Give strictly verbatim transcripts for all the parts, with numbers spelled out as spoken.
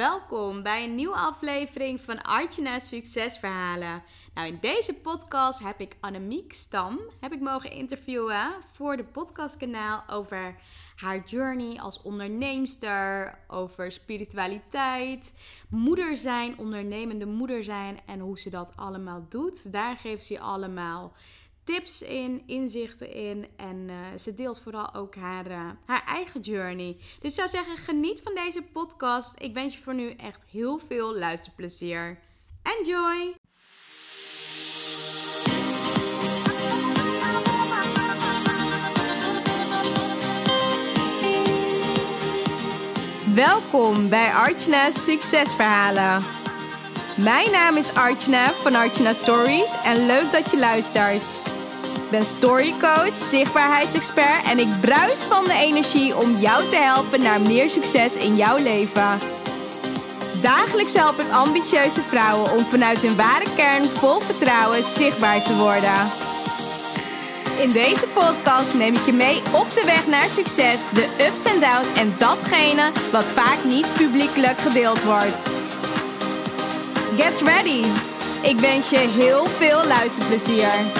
Welkom bij een nieuwe aflevering van Artjana's Succesverhalen. Nou, in deze podcast heb ik Annemiek Stam heb ik mogen interviewen voor de podcastkanaal over haar journey als onderneemster, over spiritualiteit, moeder zijn, ondernemende moeder zijn en hoe ze dat allemaal doet. Daar geeft ze allemaal tips in, inzichten in en uh, ze deelt vooral ook haar, uh, haar eigen journey. Dus ik zou zeggen, geniet van deze podcast. Ik wens je voor nu echt heel veel luisterplezier. Enjoy! Welkom bij Artjana's Succesverhalen. Mijn naam is Artjana van Artjana Stories en leuk dat je luistert. Ik ben storycoach, zichtbaarheidsexpert en ik bruis van de energie om jou te helpen naar meer succes in jouw leven. Dagelijks help ik ambitieuze vrouwen om vanuit hun ware kern vol vertrouwen zichtbaar te worden. In deze podcast neem ik je mee op de weg naar succes, de ups en downs en datgene wat vaak niet publiekelijk gedeeld wordt. Get ready! Ik wens je heel veel luisterplezier.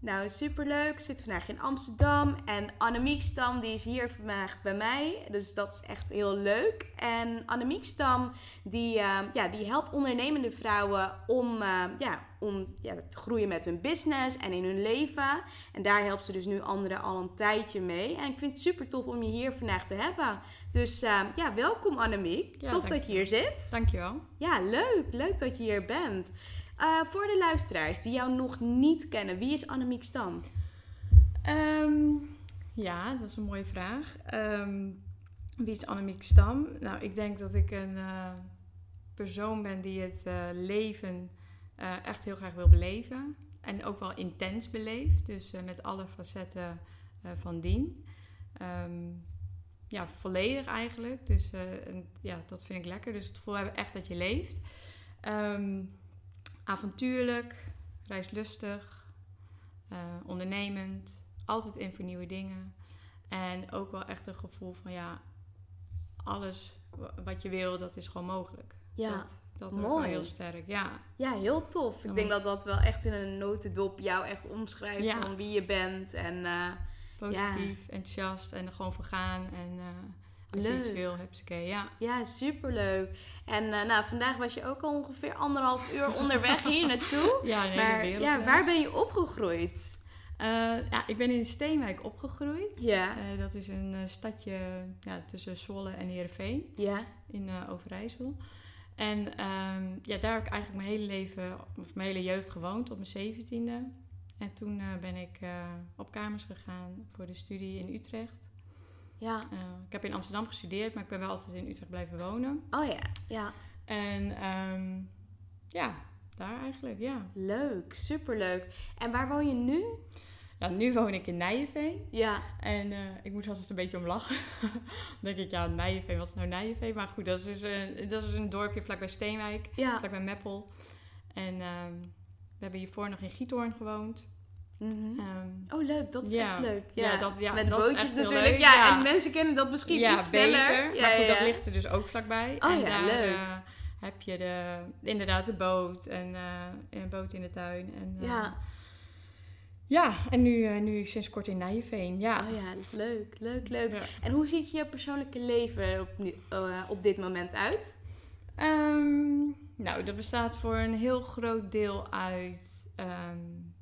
Nou, superleuk. Ik zit vandaag in Amsterdam en Annemiek Stam die is hier vandaag bij mij. Dus dat is echt heel leuk. En Annemiek Stam die, uh, ja, die helpt ondernemende vrouwen om, uh, ja, om ja, te groeien met hun business en in hun leven. En daar helpt ze dus nu anderen al een tijdje mee. En ik vind het super tof om je hier vandaag te hebben. Dus uh, ja, welkom Annemiek. Ja, tof dat je hier zit. Dankjewel. Ja, leuk. Leuk dat je hier bent. Uh, voor de luisteraars die jou nog niet kennen, wie is Annemiek Stam? Um, ja, dat is een mooie vraag. Um, wie is Annemiek Stam? Nou, ik denk dat ik een uh, persoon ben die het uh, leven uh, echt heel graag wil beleven. En ook wel intens beleeft, dus uh, met alle facetten uh, van dien. Um, ja, volledig eigenlijk. Dus uh, en, ja, dat vind ik lekker. Dus het gevoel hebben echt dat je leeft. Um, Avontuurlijk, reislustig, uh, ondernemend, altijd in voor nieuwe dingen. En ook wel echt een gevoel van ja, alles wat je wil, dat is gewoon mogelijk. Ja, dat, dat mooi. Wel heel sterk, ja. Ja, heel tof. Ik dat denk moet... dat dat wel echt in een notendop jou echt omschrijft ja. van wie je bent. En, uh, positief, ja. enthousiast en er gewoon voor gaan en... Uh, Als leuk. Je iets wil, heb je okay, ja. Ja, superleuk. En uh, nou, vandaag was je ook al ongeveer anderhalf uur onderweg hier naartoe. Ja, een hele wereld. Ja, waar ben je opgegroeid? Uh, ja, ik ben in Steenwijk opgegroeid. Ja. Uh, dat is een uh, stadje ja, tussen Zwolle en Herenveen. Ja. In uh, Overijssel. En um, ja, daar heb ik eigenlijk mijn hele leven, of mijn hele jeugd gewoond, tot mijn zeventiende. En toen uh, ben ik uh, op kamers gegaan voor de studie in Utrecht. Ja. Uh, ik heb in Amsterdam gestudeerd, maar ik ben wel altijd in Utrecht blijven wonen. Oh ja, ja. En um, ja, daar eigenlijk, ja. Leuk, superleuk. En waar woon je nu? Nou, nu woon ik in Nijenveen. Ja. En uh, ik moest altijd een beetje om lachen. Dan denk ik, ja, Nijenveen, wat is nou Nijenveen? Maar goed, dat is dus een, dat is een dorpje vlakbij Steenwijk, ja. vlakbij Meppel. En um, we hebben hiervoor nog in Giethoorn gewoond. Mm-hmm. Um, oh leuk, dat is yeah. echt leuk. Ja, ja, dat, ja met dat bootjes is echt natuurlijk. Leuk. Ja, ja, en mensen kennen dat misschien ja, iets beter. sneller. Ja, maar goed, ja, dat ja. ligt er dus ook vlakbij. Oh, en ja, daar leuk. Uh, heb je de, inderdaad de boot en uh, een boot in de tuin. En, uh, ja. ja, en nu, uh, nu sinds kort in Nijenveen. Ja. Oh ja, leuk, leuk, leuk. Ja. En hoe ziet je persoonlijke leven op, nu, uh, op dit moment uit? Um, nou, dat bestaat voor een heel groot deel uit. Um,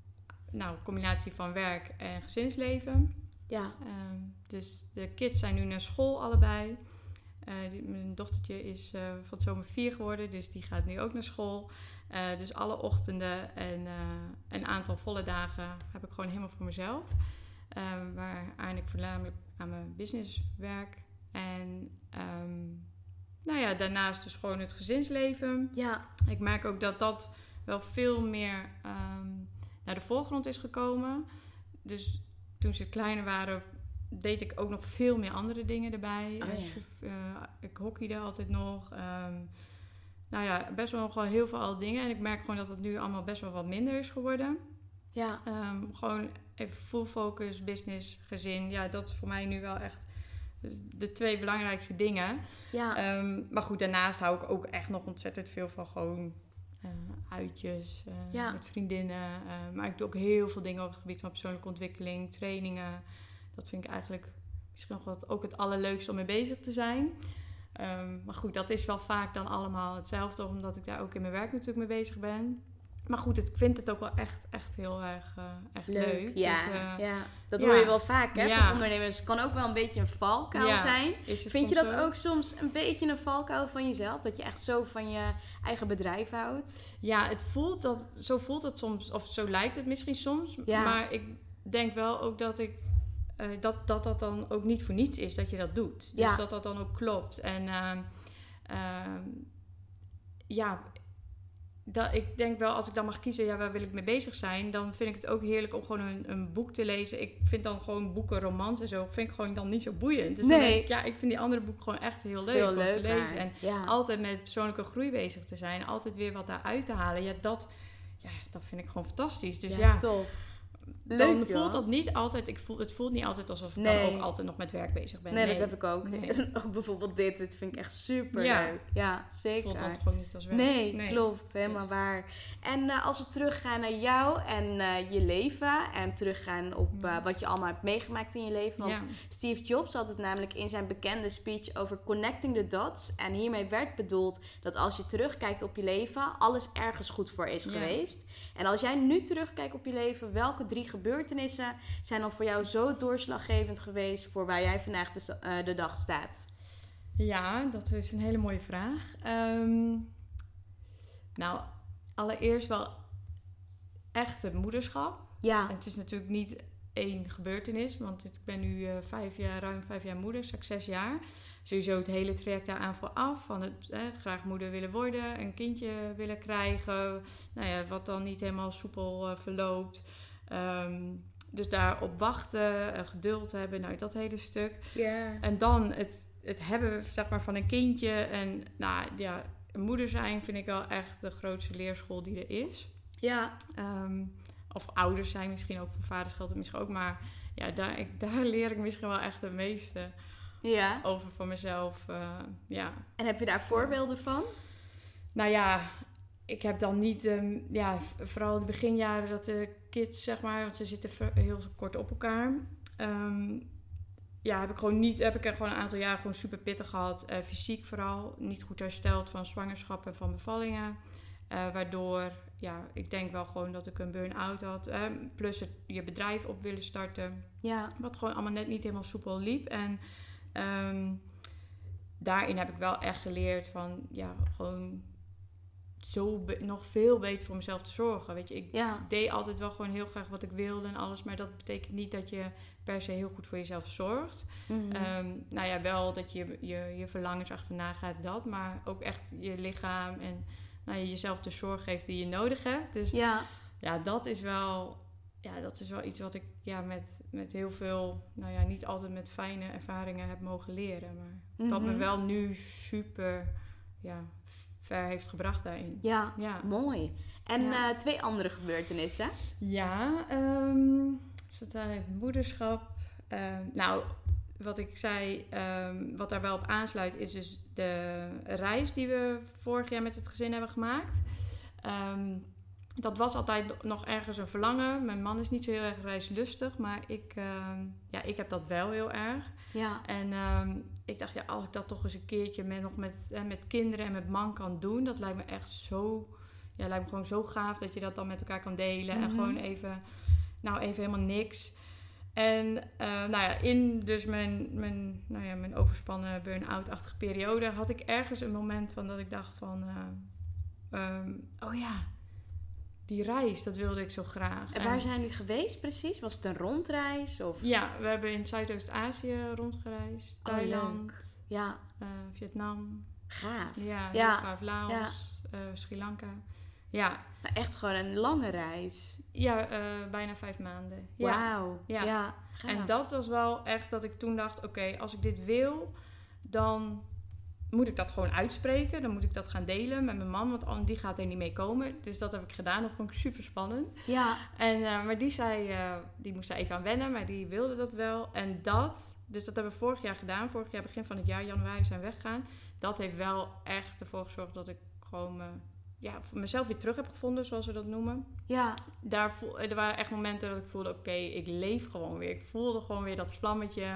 Nou, combinatie van werk en gezinsleven. Ja. Um, dus de kids zijn nu naar school allebei. Uh, die, mijn dochtertje is uh, van het zomer vier geworden, dus die gaat nu ook naar school. Uh, dus alle ochtenden en uh, een aantal volle dagen heb ik gewoon helemaal voor mezelf. Uh, waar eigenlijk voornamelijk aan mijn business werk. En um, nou ja, daarnaast dus gewoon het gezinsleven. Ja. Ik merk ook dat dat wel veel meer... Um, naar de voorgrond is gekomen. Dus toen ze kleiner waren, deed ik ook nog veel meer andere dingen erbij. Oh, ja. dus, uh, ik hockeyde altijd nog. Um, nou ja, best wel nog wel heel veel dingen. En ik merk gewoon dat het nu allemaal best wel wat minder is geworden. Ja. Um, gewoon even full focus, business, gezin. Ja, dat is voor mij nu wel echt de twee belangrijkste dingen. Ja. Um, maar goed, daarnaast hou ik ook echt nog ontzettend veel van gewoon uh, uitjes uh, ja. met vriendinnen. Uh, maar ik doe ook heel veel dingen op het gebied van persoonlijke ontwikkeling, trainingen. Dat vind ik eigenlijk misschien nog wat ook het allerleukste om mee bezig te zijn. Um, maar goed, dat is wel vaak dan allemaal hetzelfde, omdat ik daar ook in mijn werk natuurlijk mee bezig ben. Maar goed, ik vind het ook wel echt, echt heel erg uh, echt leuk. leuk. Ja, dus, uh, ja, dat ja. hoor je wel vaak, hè? Ja. Van ondernemers. Het kan ook wel een beetje een valkuil ja. zijn. Vind je dat wel? Ook soms een beetje een valkuil van jezelf? Dat je echt zo van je eigen bedrijf houdt? Ja, het voelt dat, zo voelt het soms, of zo lijkt het misschien soms. Ja. Maar ik denk wel ook dat ik uh, dat, dat dat dan ook niet voor niets is dat je dat doet. Ja. Dus dat dat dan ook klopt. En uh, uh, ja... Dat, ik denk wel, als ik dan mag kiezen, ja, waar wil ik mee bezig zijn, dan vind ik het ook heerlijk om gewoon een, een boek te lezen. Ik vind dan gewoon boeken, romans en zo, vind ik gewoon dan niet zo boeiend. Dus nee. dan denk ik, ja, ik vind die andere boeken gewoon echt heel leuk Veel om leuk, te lezen. En ja. altijd met persoonlijke groei bezig te zijn, altijd weer wat daaruit te halen. Ja, dat, ja, dat vind ik gewoon fantastisch. Dus ja, ja tof. Dan leuk, voelt dat niet altijd, ik voel, het voelt niet altijd alsof ik nee. dan ook altijd nog met werk bezig ben. Nee, nee. dat heb ik ook. Nee. Ook bijvoorbeeld dit, dit vind ik echt super ja. leuk. Ja, zeker. Voelt dat gewoon niet als werk. Nee, nee. klopt, helemaal yes. waar. En uh, als we teruggaan naar jou en uh, je leven en teruggaan op uh, wat je allemaal hebt meegemaakt in je leven. Want ja. Steve Jobs had het namelijk in zijn bekende speech over connecting the dots. En hiermee werd bedoeld dat als je terugkijkt op je leven, alles ergens goed voor is ja. geweest. En als jij nu terugkijkt op je leven, welke drie gebeurtenissen zijn dan voor jou zo doorslaggevend geweest voor waar jij vandaag de, uh, de dag staat? Ja, dat is een hele mooie vraag. Um, nou, allereerst wel echt het moederschap. Ja. En het is natuurlijk niet één gebeurtenis, want ik ben nu uh, vijf jaar, ruim vijf jaar moeder, straks zes jaar. Sowieso het hele traject daaraan vooraf, van het, het graag moeder willen worden, een kindje willen krijgen, nou ja, wat dan niet helemaal soepel uh, verloopt. Um, dus daarop wachten, uh, geduld hebben, nou dat hele stuk. Yeah. En dan het, het hebben zeg maar, van een kindje. En nou ja, moeder zijn vind ik wel echt de grootste leerschool die er is. Ja. Yeah. Um, of ouders zijn misschien ook, voor vaders geldt het misschien ook. Maar ja, daar, ik, daar leer ik misschien wel echt het meeste yeah. over van mezelf. Uh, ja. En heb je daar voorbeelden van? Nou ja, ik heb dan niet, um, ja, vooral de beginjaren dat de kids, zeg maar, want ze zitten heel kort op elkaar. Um, ja, heb ik gewoon niet, heb ik er gewoon een aantal jaren gewoon super pittig gehad. Uh, fysiek vooral, niet goed hersteld van zwangerschap en van bevallingen. Uh, waardoor, ja, ik denk wel gewoon dat ik een burn-out had. Uh, plus het, je bedrijf op willen starten. Ja. Wat gewoon allemaal net niet helemaal soepel liep. En um, daarin heb ik wel echt geleerd van, ja, gewoon zo be- nog veel beter voor mezelf te zorgen. Weet je, ik ja. deed altijd wel gewoon heel graag wat ik wilde en alles. Maar dat betekent niet dat je per se heel goed voor jezelf zorgt. Mm-hmm. Um, nou ja, wel dat je, je je verlangens achterna gaat, dat. Maar ook echt je lichaam en nou, je jezelf de zorg geeft die je nodig hebt. Dus ja, ja, dat is wel, ja, dat is wel iets wat ik ja, met, met heel veel, nou ja, niet altijd met fijne ervaringen heb mogen leren. Maar mm-hmm. wat me wel nu super, ja, ver heeft gebracht daarin. Ja, ja. mooi. En ja. uh, twee andere gebeurtenissen? Ja, um, is het, uh, moederschap. Uh, nou, wat ik zei, um, wat daar wel op aansluit, is dus de reis die we vorig jaar met het gezin hebben gemaakt. Um, dat was altijd nog ergens een verlangen. Mijn man is niet zo heel erg reislustig, maar ik, um, ja, ik heb dat wel heel erg. Ja. En um, ik dacht, ja, als ik dat toch eens een keertje met, nog met, eh, met kinderen en met man kan doen, dat lijkt me echt zo, ja, lijkt me gewoon zo gaaf dat je dat dan met elkaar kan delen. Mm-hmm. En gewoon even, nou even helemaal niks. En uh, nou ja, in dus mijn, mijn, nou ja, mijn overspannen burn-out-achtige periode had ik ergens een moment van dat ik dacht van, uh, um, oh ja, die reis, dat wilde ik zo graag. En waar en, zijn jullie geweest precies? Was het een rondreis? Of? Ja, we hebben in Zuidoost-Azië rondgereisd. Oh, Thailand, ja. uh, Vietnam. Gaaf. Ja, ja. Heel gaaf. Laos, ja. uh, Sri Lanka. Ja. Maar echt gewoon een lange reis. Ja, uh, bijna vijf maanden. Ja. Wauw. Ja. ja, gaaf. En dat was wel echt dat ik toen dacht, oké, okay, als ik dit wil, dan moet ik dat gewoon uitspreken. Dan moet ik dat gaan delen met mijn man. Want die gaat er niet mee komen. Dus dat heb ik gedaan. Dat vond ik super spannend. Ja. En, uh, maar die zei... Uh, die moest daar even aan wennen. Maar die wilde dat wel. En dat... Dus dat hebben we vorig jaar gedaan. Vorig jaar begin van het jaar. Januari zijn we weggegaan. Dat heeft wel echt ervoor gezorgd dat ik gewoon... Uh, ja, mezelf weer terug heb gevonden, zoals we dat noemen. Ja. Daar voel, er waren echt momenten dat ik voelde... Oké, okay, ik leef gewoon weer. Ik voelde gewoon weer dat vlammetje...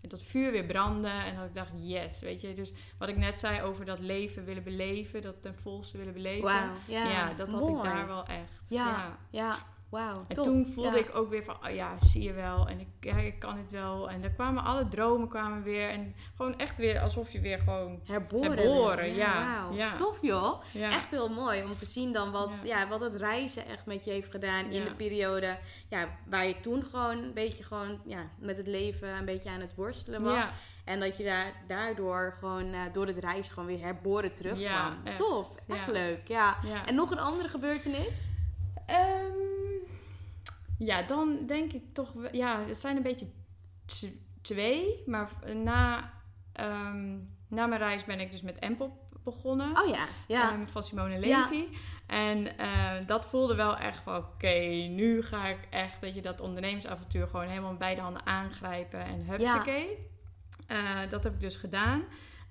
dat vuur weer branden en dat ik dacht, yes, weet je. Dus wat ik net zei over dat leven willen beleven, dat ten volste willen beleven. Wow, yeah, ja, dat had mooi. Ik daar wel echt. Ja, ja, ja, wauw. En top. Toen voelde ja. ik ook weer van, oh ja, zie je wel. En ik, ja, ik kan het wel. En daar kwamen alle dromen kwamen weer. En gewoon echt weer alsof je weer gewoon... Herboren. herboren ja, ja. Wow. ja, tof joh. Ja. Echt heel mooi om te zien dan wat, ja. Ja, wat het reizen echt met je heeft gedaan in ja. de periode... Ja, waar je toen gewoon een beetje gewoon, ja, met het leven een beetje aan het worstelen was. Ja. En dat je daar, daardoor gewoon uh, door het reizen gewoon weer herboren terugkwam. Ja, echt. Tof, echt ja. leuk. Ja. Ja. En nog een andere gebeurtenis? Um, Ja, dan denk ik toch... Ja, het zijn een beetje t- twee. Maar na, um, na mijn reis ben ik dus met M-pop begonnen. Oh ja, ja. Um, van Simone Levy. Ja. En uh, dat voelde wel echt van... Oké, okay, nu ga ik echt dat je dat ondernemersavontuur... gewoon helemaal met beide handen aangrijpen. En hupsakee. Ja. Uh, dat heb ik dus gedaan.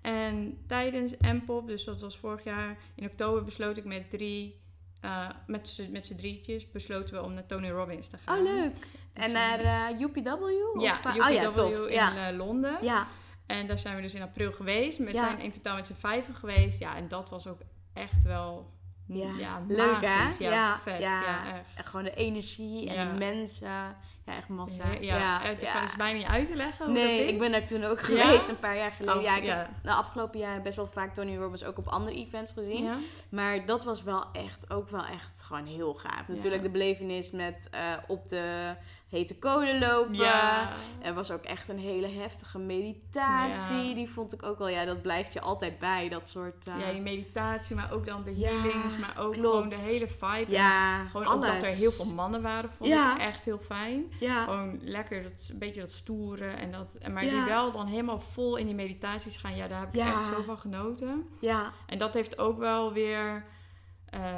En tijdens M-pop, dus dat was vorig jaar... In oktober besloot ik met drie... Uh, met, z'n, met z'n drietjes besloten we om naar Tony Robbins te gaan. Oh, leuk. Dus en naar uh, U P W? Of, ja, U P W oh ja, tof. in ja. Uh, Londen. Ja. En daar zijn we dus in april geweest. We ja. zijn in totaal met z'n vijven geweest. Ja, en dat was ook echt wel... Ja, ja leuk hè? Ja, ja, vet. Ja, ja echt. echt. Gewoon de energie en ja. de mensen... Ja, echt massa. Ja, ja. ja. Ik kan het ja. bijna niet uit te leggen hoe nee, dat is. Ik ben daar toen ook geweest, ja? een paar jaar geleden. Oh, ja, ik ja. heb de afgelopen jaren best wel vaak Tony Robbins ook op andere events gezien. Ja. Maar dat was wel echt, ook wel echt gewoon heel gaaf. Natuurlijk ja. de belevenis met uh, op de hete kolen lopen. Ja. Er was ook echt een hele heftige meditatie. Ja. Die vond ik ook wel, ja, dat blijft je altijd bij. Dat soort... Uh... Ja, die meditatie, maar ook dan de healings, ja, maar ook klopt. gewoon de hele vibe. Ja, en gewoon alles. Ook dat er heel veel mannen waren, vond ja. ik echt heel fijn. Ja. Gewoon lekker, dat, een beetje dat stoeren. En dat, maar ja. die wel dan helemaal vol in die meditaties gaan. Ja, daar heb ik ja. echt zo van genoten. Ja. En dat heeft ook wel weer...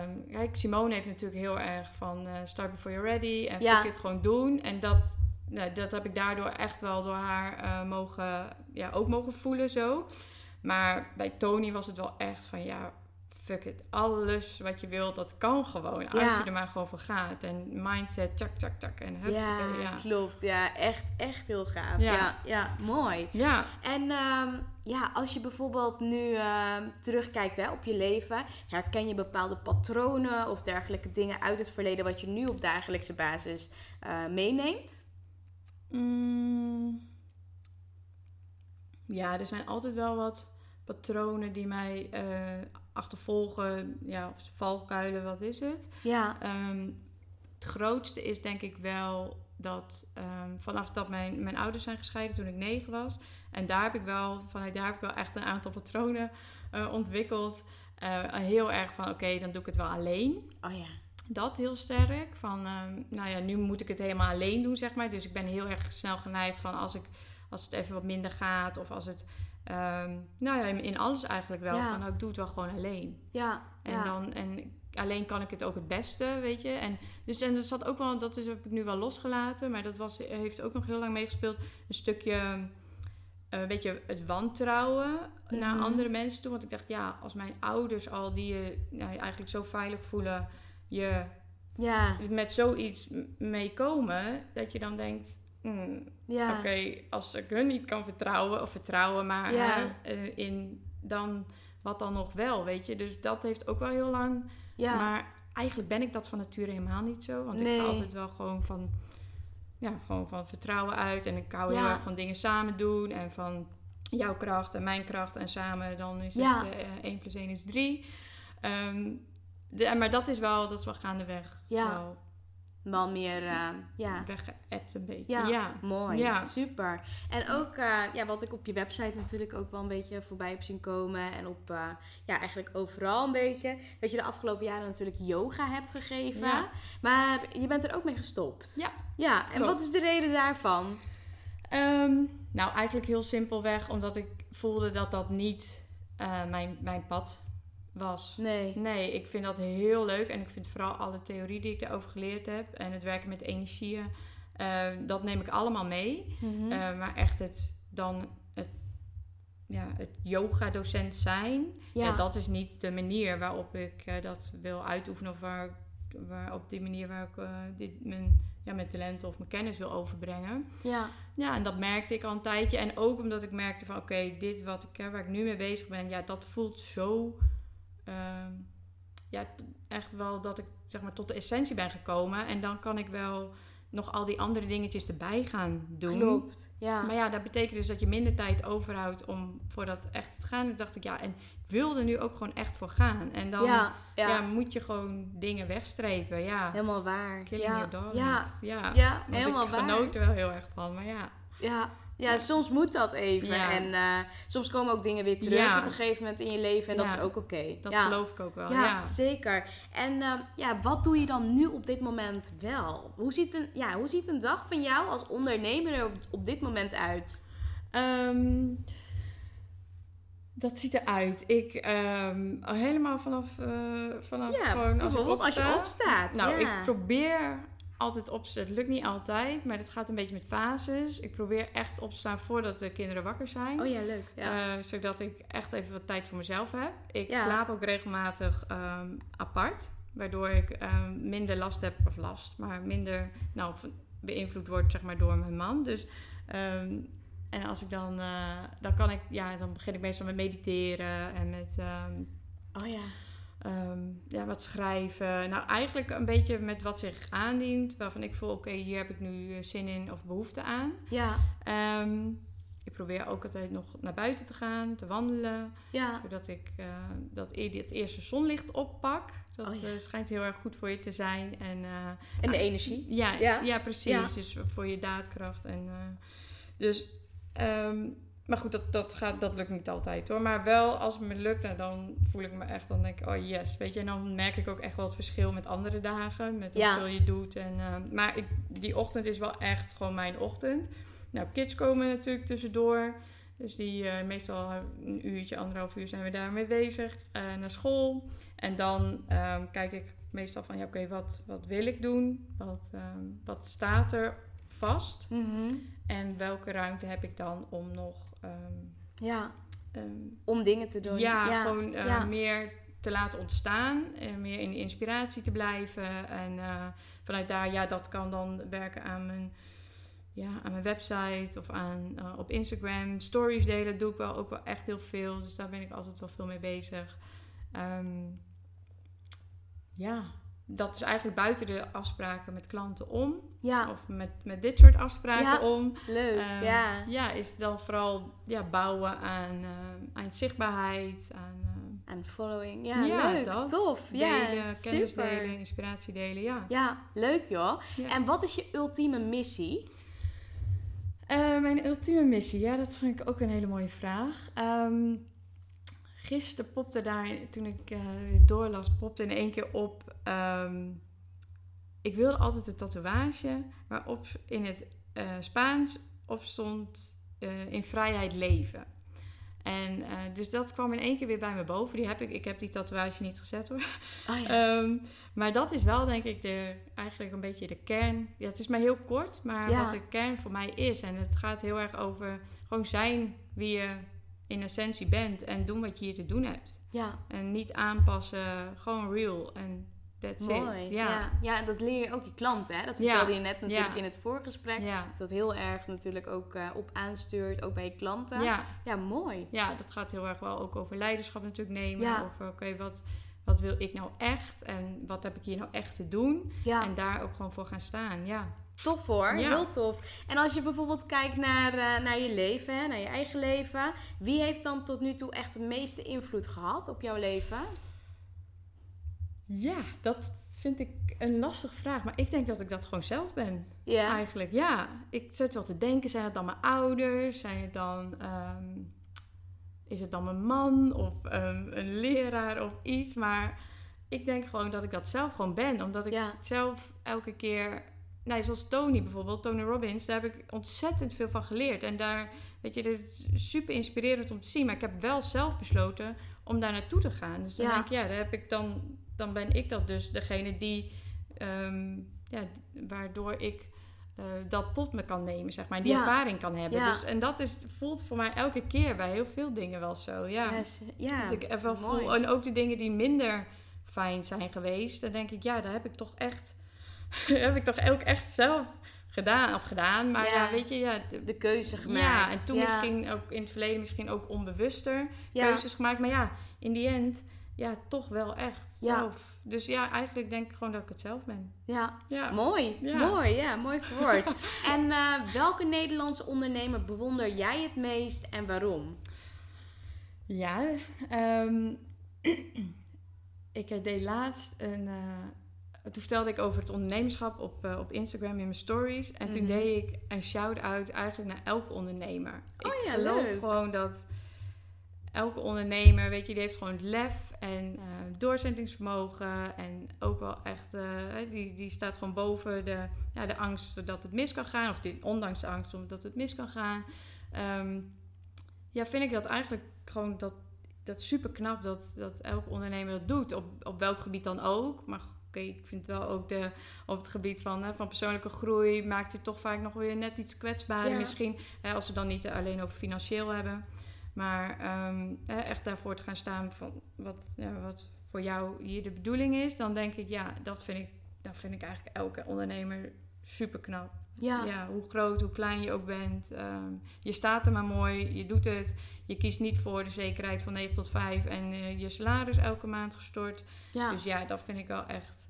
Um, kijk, Simone heeft natuurlijk heel erg van... Uh, start before you're ready. En ja. fuck it, gewoon doen. En dat, nou, dat heb ik daardoor echt wel door haar uh, mogen... Ja, ook mogen voelen zo. Maar bij Tony was het wel echt van... ja. Fuck it. Alles wat je wilt, dat kan gewoon. Als ja. je er maar gewoon voor gaat. En mindset, tak, tak, tak. En hups. Ja, ja, klopt. Ja, echt, echt heel gaaf. Ja, ja, ja mooi. Ja. En um, ja, als je bijvoorbeeld nu uh, terugkijkt hè, op je leven. Herken je bepaalde patronen of dergelijke dingen uit het verleden... wat je nu op dagelijkse basis uh, meeneemt? Mm. Ja, er zijn altijd wel wat patronen die mij... Uh, achtervolgen, ja, of valkuilen, wat is het? Ja. Um, het grootste is denk ik wel dat um, vanaf dat mijn, mijn ouders zijn gescheiden toen ik negen was. En daar heb ik wel, vanuit daar heb ik wel echt een aantal patronen uh, ontwikkeld. Uh, heel erg van, oké, okay, dan doe ik het wel alleen. Oh ja. Dat heel sterk. Van, um, nou ja, nu moet ik het helemaal alleen doen, zeg maar. Dus ik ben heel erg snel geneigd van als ik, als het even wat minder gaat of als het... Um, nou ja, in alles eigenlijk wel. Ja. Van, nou, ik doe het wel gewoon alleen. Ja. En, ja. Dan, en alleen kan ik het ook het beste, weet je. En, dus, en dat zat ook wel, dat is, heb ik nu wel losgelaten. Maar dat was, heeft ook nog heel lang meegespeeld. Een stukje, een beetje het wantrouwen mm. naar andere mensen toe. Want ik dacht, ja, als mijn ouders al die je nou, eigenlijk zo veilig voelen. Je ja. met zoiets meekomen. Dat je dan denkt... Hmm. Ja. Oké, okay, als ik hun niet kan vertrouwen, of vertrouwen maar ja. hè, in, dan wat dan nog wel, weet je. Dus dat heeft ook wel heel lang. Ja. Maar eigenlijk ben ik dat van nature helemaal niet zo. Want nee. ik ga altijd wel gewoon van, ja, gewoon van vertrouwen uit. En ik hou ja. heel erg van dingen samen doen. En van jouw kracht en mijn kracht. En samen dan is ja. het uh, één plus één is drie. Um, de, maar dat is wel, dat is wel gaandeweg ja. wel... wel meer uh, ja. weggeappt een beetje. Ja, ja. mooi. Ja. Super. En ook uh, ja, wat ik op je website natuurlijk ook wel een beetje voorbij heb zien komen. En op uh, ja, eigenlijk overal een beetje. Dat je de afgelopen jaren natuurlijk yoga hebt gegeven. Ja. Maar je bent er ook mee gestopt. Ja. Ja. En klopt. Wat is de reden daarvan? Um, nou, eigenlijk heel simpelweg. Omdat ik voelde dat dat niet... uh, mijn, mijn pad was. Nee. Nee, ik vind dat heel leuk. En ik vind vooral alle theorie die ik daarover geleerd heb. En het werken met energieën. Uh, dat neem ik allemaal mee. Mm-hmm. Uh, maar echt het dan... Ja, het yoga-docent zijn, ja. Ja, dat is niet de manier waarop ik uh, dat wil uitoefenen of waar, waar op die manier waar ik uh, dit, mijn, ja, mijn talent of mijn kennis wil overbrengen. Ja. Ja, en dat merkte ik al een tijdje. En ook omdat ik merkte van oké, okay, dit wat ik, waar ik nu mee bezig ben, ja, dat voelt zo uh, ja, t- echt wel dat ik zeg maar tot de essentie ben gekomen. En dan kan ik wel nog al die andere dingetjes erbij gaan doen. Klopt, ja. Maar ja, dat betekent dus dat je minder tijd overhoudt om voor dat echt te gaan. En toen dacht ik, ja, en ik wilde nu ook gewoon echt voor gaan. En dan ja, ja. Ja, moet je gewoon dingen wegstrepen, ja. Helemaal waar. Killing ja. your darlings. Ja, ja. ja helemaal waar. Ik genoot er wel heel erg van, maar ja. Ja, ja, ja. Soms moet dat even. Ja. En uh, soms komen ook dingen weer terug ja. op een gegeven moment in je leven. En ja. dat is ook oké. Okay. Dat ja. geloof ik ook wel, ja. ja. Zeker. En uh, ja, wat doe je dan nu op dit moment wel? Hoe ziet een, ja, hoe ziet een dag van jou als ondernemer er op, op dit moment uit? Um, dat ziet eruit. Ik um, helemaal vanaf, uh, vanaf ja, gewoon als ik opsta. Als je opstaat. Nou, ja. ik probeer... altijd opstaan. Het lukt niet altijd, maar het gaat een beetje met fases. Ik probeer echt op te staan voordat de kinderen wakker zijn. Oh ja, leuk. Ja. Uh, zodat ik echt even wat tijd voor mezelf heb. Ik ja. slaap ook regelmatig um, apart. Waardoor ik um, minder last heb, of last, maar minder nou, beïnvloed word zeg maar, door mijn man. Dus, um, en als ik dan, uh, dan kan ik, ja, dan begin ik meestal met mediteren en met... Um, oh ja. Um, ja, wat schrijven. Nou, eigenlijk een beetje met wat zich aandient. Waarvan ik voel, oké, okay, hier heb ik nu zin in of behoefte aan. Ja. Um, ik probeer ook altijd nog naar buiten te gaan, te wandelen. Ja. Zodat ik uh, dat e- het eerste zonlicht oppak. Dat oh, ja. uh, schijnt heel erg goed voor je te zijn. En, uh, en de ah, energie. Ja, ja. ja precies. Ja. Dus voor je daadkracht. En, uh, dus... Um, maar goed, dat, dat, gaat, dat lukt niet altijd hoor. Maar wel, als het me lukt, dan voel ik me echt... Dan denk ik, oh yes, weet je. En dan merk ik ook echt wel het verschil met andere dagen. Met hoeveel ja. je doet. En, uh, maar ik, die ochtend is wel echt gewoon mijn ochtend. Nou, kids komen natuurlijk tussendoor. Dus die uh, meestal een uurtje, anderhalf uur zijn we daarmee bezig. Uh, naar school. En dan um, kijk ik meestal van... Ja, oké, okay, wat, wat wil ik doen? Wat, um, wat staat er vast? Mm-hmm. En welke ruimte heb ik dan om nog... Um, ja, um, om dingen te doen. Ja, ja. gewoon uh, ja. meer te laten ontstaan. En meer in de inspiratie te blijven. En uh, vanuit daar, ja, dat kan dan werken aan mijn, ja, aan mijn website of aan, uh, op Instagram. Stories delen doe ik wel ook wel echt heel veel. Dus daar ben ik altijd wel veel mee bezig. Um, ja, dat is eigenlijk buiten de afspraken met klanten om. Ja. Of met, met dit soort afspraken ja. om. Leuk, um, ja. Ja, is dan vooral ja, bouwen aan, uh, aan zichtbaarheid. Aan uh, And following. Ja, ja leuk, dat. Tof. Delen, ja, kennis super. Delen, inspiratie delen, ja. Ja, leuk joh. Ja. En wat is je ultieme missie? Uh, mijn ultieme missie? Ja, dat vind ik ook een hele mooie vraag. Um, Gisteren popte daar, toen ik uh, doorlas, popte in één keer op. Um, ik wilde altijd een tatoeage waarop in het uh, Spaans op stond uh, in vrijheid leven. En uh, dus dat kwam in één keer weer bij me boven. Die heb ik, ik heb die tatoeage niet gezet hoor. Oh, ja. um, maar dat is wel denk ik de, eigenlijk een beetje de kern. Ja, het is maar heel kort, maar ja. wat de kern voor mij is. En het gaat heel erg over gewoon zijn wie je... in essentie bent en doen wat je hier te doen hebt. Ja. En niet aanpassen, gewoon real en that's Mooi. It. Ja. Ja. Ja, en dat leer je ook je klanten. Hè? Dat vertelde ja. je net natuurlijk ja. in het voorgesprek. Ja. Dat heel erg natuurlijk ook uh, op aanstuurt, ook bij je klanten. Ja. ja, mooi. Ja, dat gaat heel erg wel ook over leiderschap natuurlijk nemen. Ja. Over oké, okay, wat, wat wil ik nou echt? En wat heb ik hier nou echt te doen? Ja. En daar ook gewoon voor gaan staan, ja. Tof hoor, ja. heel tof. En als je bijvoorbeeld kijkt naar, uh, naar je leven, hè, naar je eigen leven. Wie heeft dan tot nu toe echt de meeste invloed gehad op jouw leven? Ja, dat vind ik een lastige vraag. Maar ik denk dat ik dat gewoon zelf ben. Ja. Eigenlijk, ja. Ik zit wel te denken, zijn het dan mijn ouders? Zijn het dan... Um, is het dan mijn man? Of um, een leraar of iets? Maar ik denk gewoon dat ik dat zelf gewoon ben. Omdat ik ja. zelf elke keer... nou, zoals Tony bijvoorbeeld, Tony Robbins, daar heb ik ontzettend veel van geleerd. En daar, weet je, dat is super inspirerend om te zien. Maar ik heb wel zelf besloten om daar naartoe te gaan. Dus dan ja. denk ik, ja, daar heb ik dan, dan ben ik dat dus degene die, um, ja, waardoor ik uh, dat tot me kan nemen, zeg maar. Die ja. ervaring kan hebben. Ja. Dus, en dat is, voelt voor mij elke keer bij heel veel dingen wel zo. Ja, yes. ja. Dat ik wel voel. En ook de dingen die minder fijn zijn geweest, dan denk ik, ja, daar heb ik toch echt... heb ik toch ook echt zelf gedaan of gedaan. Maar ja, ja weet je, ja, de, de keuze gemaakt. Ja, en toen ja. misschien ook in het verleden misschien ook onbewuster ja. keuzes gemaakt. Maar ja, in die end, ja, toch wel echt ja. zelf. Dus ja, eigenlijk denk ik gewoon dat ik het zelf ben. Ja, ja. mooi. Ja. Mooi, ja, mooi verwoord. En uh, welke Nederlandse ondernemer bewonder jij het meest en waarom? Ja, um, ik deed laatst een... Uh, Toen vertelde ik over het ondernemerschap op, uh, op Instagram in mijn stories. En toen mm-hmm. deed ik een shout-out eigenlijk naar elke ondernemer. Oh, ik ja, geloof leuk. gewoon dat elke ondernemer, weet je, die heeft gewoon lef en uh, doorzettingsvermogen. En ook wel echt, uh, die, die staat gewoon boven de, ja, de angst dat het mis kan gaan. Of die, ondanks de angst omdat het mis kan gaan. Um, ja, vind ik dat eigenlijk gewoon dat, dat super knap dat, dat elke ondernemer dat doet. Op, op welk gebied dan ook, maar oké, okay, ik vind wel ook de, op het gebied van, hè, van persoonlijke groei maakt het toch vaak nog weer net iets kwetsbaarder ja. misschien. Hè, als we dan niet alleen over financieel hebben. Maar um, hè, echt daarvoor te gaan staan van wat, ja, wat voor jou hier de bedoeling is. Dan denk ik, ja, dat vind ik, dat vind ik eigenlijk elke ondernemer super knap. Ja. Ja, hoe groot, hoe klein je ook bent. Um, je staat er maar mooi, je doet het. Je kiest niet voor de zekerheid van negen tot vijf en uh, je salaris elke maand gestort. Ja. Dus ja, dat vind ik wel echt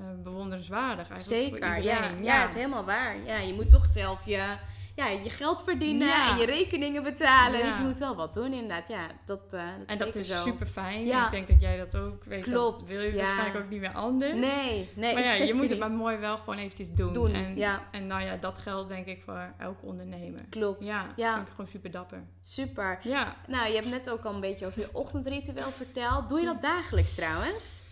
uh, bewonderenswaardig eigenlijk. Zeker, voor iedereen. Ja. Ja. ja, is helemaal waar. Ja, je moet toch zelf je, ja, je geld verdienen ja. en je rekeningen betalen. Ja. Dus je moet wel wat doen inderdaad. Ja, dat, uh, dat en dat is zo. super fijn. Ja. Ik denk dat jij dat ook weet. Klopt. Dat wil je ja. waarschijnlijk ook niet meer anders. Nee, nee. Maar ja, je moet het maar mooi wel gewoon eventjes doen. doen. En, ja. en nou ja, dat geldt denk ik voor elk ondernemer. Klopt. Ja, ja. Dat vind ik gewoon super dapper. Super. Ja. Nou, je hebt net ook al een beetje over je ochtendritueel verteld. Doe je dat dagelijks trouwens?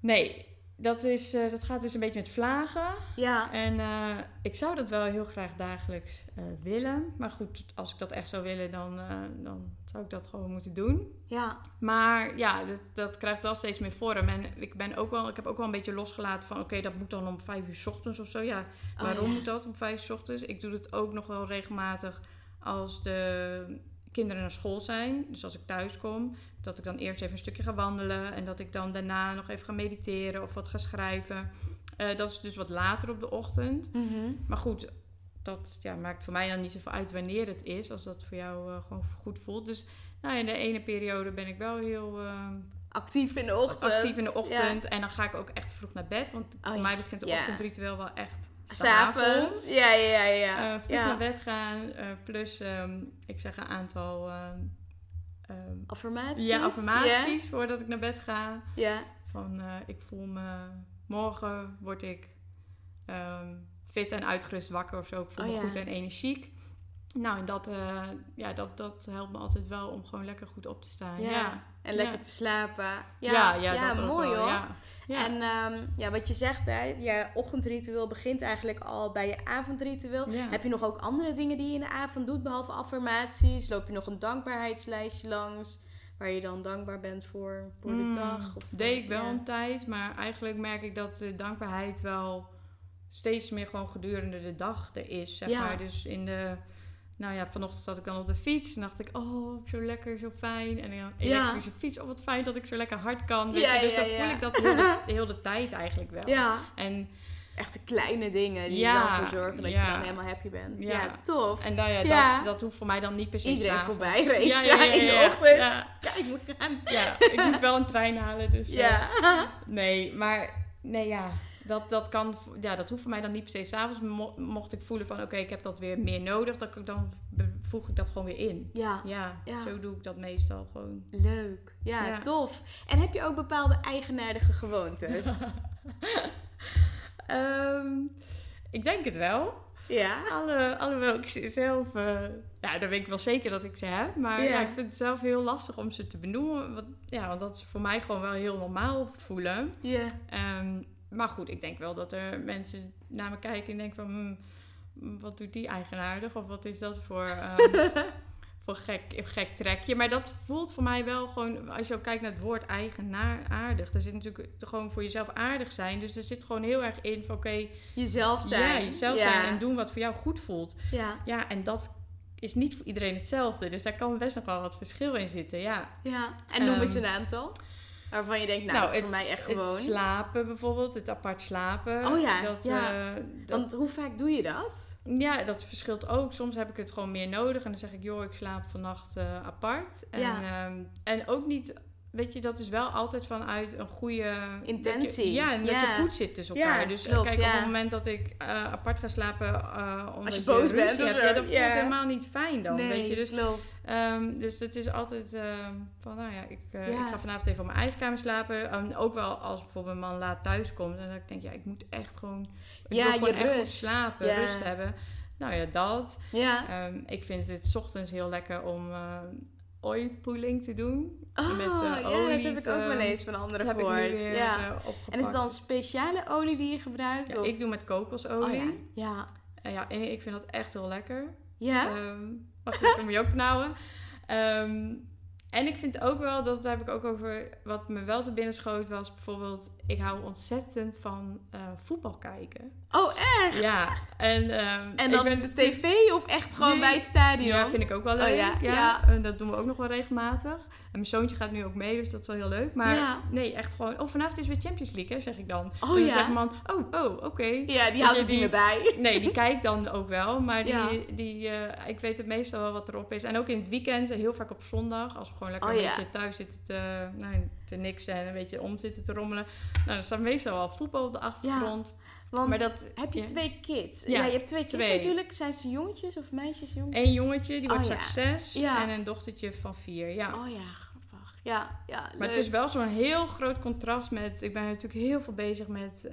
Nee. Dat, is, uh, dat gaat dus een beetje met vlagen. Ja. En uh, ik zou dat wel heel graag dagelijks uh, willen. Maar goed, als ik dat echt zou willen, dan, uh, dan zou ik dat gewoon moeten doen. Ja. Maar ja, dat, dat krijgt wel steeds meer vorm. En ik, ben ook wel, ik heb ook wel een beetje losgelaten van... Oké, okay, dat moet dan om vijf uur 's ochtends of zo. Ja, waarom oh, ja. moet dat om vijf uur 's ochtends? Ik doe dat ook nog wel regelmatig als de kinderen naar school zijn. Dus als ik thuis kom, dat ik dan eerst even een stukje ga wandelen. En dat ik dan daarna nog even ga mediteren of wat ga schrijven. Uh, dat is dus wat later op de ochtend. Mm-hmm. Maar goed, dat ja, maakt voor mij dan niet zoveel uit wanneer het is. Als dat voor jou uh, gewoon goed voelt. Dus nou, in de ene periode ben ik wel heel... Uh, actief in de ochtend. Actief in de ochtend. Ja. En dan ga ik ook echt vroeg naar bed. Want oh, voor mij begint het ja. ochtendritueel wel echt... 's avonds. Ja, ja, ja. Uh, vroeg ja. naar bed gaan. Uh, plus, um, ik zeg een aantal... Uh, um, affirmaties? Ja, affirmaties yeah. voordat ik naar bed ga. Ja. Yeah. Van, uh, ik voel me... Morgen word ik um, fit en uitgerust wakker of zo. Ik voel oh, me ja. goed en energiek. Nou, en dat, uh, ja, dat, dat helpt me altijd wel om gewoon lekker goed op te staan. Ja, ja. en lekker ja. te slapen. Ja, ja, ja, ja dat mooi ook hoor. Ja. Ja. En um, ja, wat je zegt, hè, je ochtendritueel begint eigenlijk al bij je avondritueel. Ja. Heb je nog ook andere dingen die je in de avond doet, behalve affirmaties? Loop je nog een dankbaarheidslijstje langs, waar je dan dankbaar bent voor, voor de mm, dag? Of deed ik wel ja. een tijd, maar eigenlijk merk ik dat de dankbaarheid wel steeds meer gewoon gedurende de dag er is. Zeg ja. maar, dus in de... Nou ja, vanochtend zat ik dan op de fiets en dacht ik, oh, zo lekker, zo fijn. En dan elektrische ja. fiets, oh, wat fijn dat ik zo lekker hard kan. Weet ja, je? Dus ja, dan ja. voel ik dat heel de, heel de tijd eigenlijk wel. Ja. En echt de kleine dingen die ja, er dan voor zorgen dat ja. je dan helemaal happy bent. Ja, ja tof. En nou ja, ja. Dat, dat hoeft voor mij dan niet per se iedereen voorbij race, ja, ja, ja, ja, ja, in de ochtend. Ja. Kijk, ik moet gaan. Ja, ik moet wel een trein halen, dus ja. ja. Nee, maar, nee, ja... Dat, dat, kan, ja, dat hoeft voor mij dan niet per se 's avonds. Mo- mocht ik voelen van oké, okay, ik heb dat weer meer nodig, dat ik, dan voeg ik dat gewoon weer in. Ja. Ja, ja. Zo doe ik dat meestal gewoon. Leuk. Ja, ja, tof. En heb je ook bepaalde eigenaardige gewoontes? um, ik denk het wel. Ja. Alle, alhoewel ik ze zelf... Uh, nou, daar weet ik wel zeker dat ik ze heb. Maar ja. Ja, ik vind het zelf heel lastig om ze te benoemen. Want, ja, want dat is voor mij gewoon wel heel normaal voelen. Ja. Um, maar goed, ik denk wel dat er mensen naar me kijken en denken van... Hmm, wat doet die eigenaardig? Of wat is dat voor, um, voor gek, gek trekje? Maar dat voelt voor mij wel gewoon... Als je ook kijkt naar het woord eigenaardig... Daar zit natuurlijk gewoon voor jezelf aardig zijn. Dus er zit gewoon heel erg in van... oké, okay, jezelf zijn. Ja, jezelf ja. zijn en doen wat voor jou goed voelt. Ja. Ja, en dat... is niet voor iedereen hetzelfde. Dus daar kan best nog wel wat verschil in zitten, ja. Ja. En noem eens um, een aantal waarvan je denkt, nou, nou het is voor mij echt gewoon. Het slapen bijvoorbeeld, het apart slapen. Oh ja, dat, ja. Uh, dat... Want hoe vaak doe je dat? Ja, dat verschilt ook. Soms heb ik het gewoon meer nodig en dan zeg ik, joh, ik slaap vannacht uh, apart. En, ja. um, en ook niet, weet je, dat is wel altijd vanuit een goede... Intentie. Je, ja, en yeah. dat je goed zit tussen elkaar. Yeah, dus klopt, kijk, yeah. op het moment dat ik uh, apart ga slapen... Uh, omdat Als je boos je bent. Of hebt, ja, dat yeah. voelt helemaal niet fijn dan. Nee, weet je? Dus, klopt. Um, dus het is altijd uh, van, nou ja ik, uh, ja, ik ga vanavond even op mijn eigen kamer slapen. Um, ook wel als bijvoorbeeld mijn man laat thuis komt. En dan denk ik, ja, ik moet echt gewoon... Ik ja, wil gewoon echt goed slapen, ja. rust hebben. Nou ja, dat. Ja. Um, ik vind het ochtends heel lekker om... Uh, oilpooling te doen. Oh, met, uh, olie ja, dat heb ik ook wel eens van een andere heb gehoord. Ik weer, ja. uh, en is het dan speciale olie die je gebruikt? Ja, of? Ik doe met kokosolie. Oh, ja. Ja. Uh, ja, en ik vind dat echt heel lekker. Ja? Um, maar goed, ik kan me je ook benauwen. Um, en ik vind ook wel, dat heb ik ook over... Wat me wel te binnen schoot was bijvoorbeeld... Ik hou ontzettend van uh, voetbal kijken. Oh, echt? Ja. En, um, en dan ik ben de tv of echt gewoon nee. bij het stadion? Ja, vind ik ook wel leuk. Oh, ja. Ja. Ja. En dat doen we ook nog wel regelmatig. En mijn zoontje gaat nu ook mee, dus dat is wel heel leuk. Maar ja. nee, echt gewoon... Oh, vanavond is weer Champions League, hè, zeg ik dan. Oh, en dan ja. zegt man, oh, oh, oké. Okay. Ja, die dus houdt het niet meer bij. Nee, die kijkt dan ook wel. Maar die, ja. die, uh, ik weet het meestal wel wat erop is. En ook in het weekend, heel vaak op zondag. Als we gewoon lekker oh, een ja. beetje thuis zitten te, nou, te niks en een beetje om zitten te rommelen... Nou, er staat meestal wel voetbal op de achtergrond. Ja, want maar dat, heb je ja. twee kids? Ja, ja, je hebt twee kids twee. natuurlijk. Zijn ze jongetjes of meisjes? Jongetjes? Eén jongetje, die wordt oh, straks ja. zes. Ja. En een dochtertje van vier. Ja. Oh ja, grappig. Ja, ja, maar leuk. Het is wel zo'n heel groot contrast met... Ik ben natuurlijk heel veel bezig met, uh,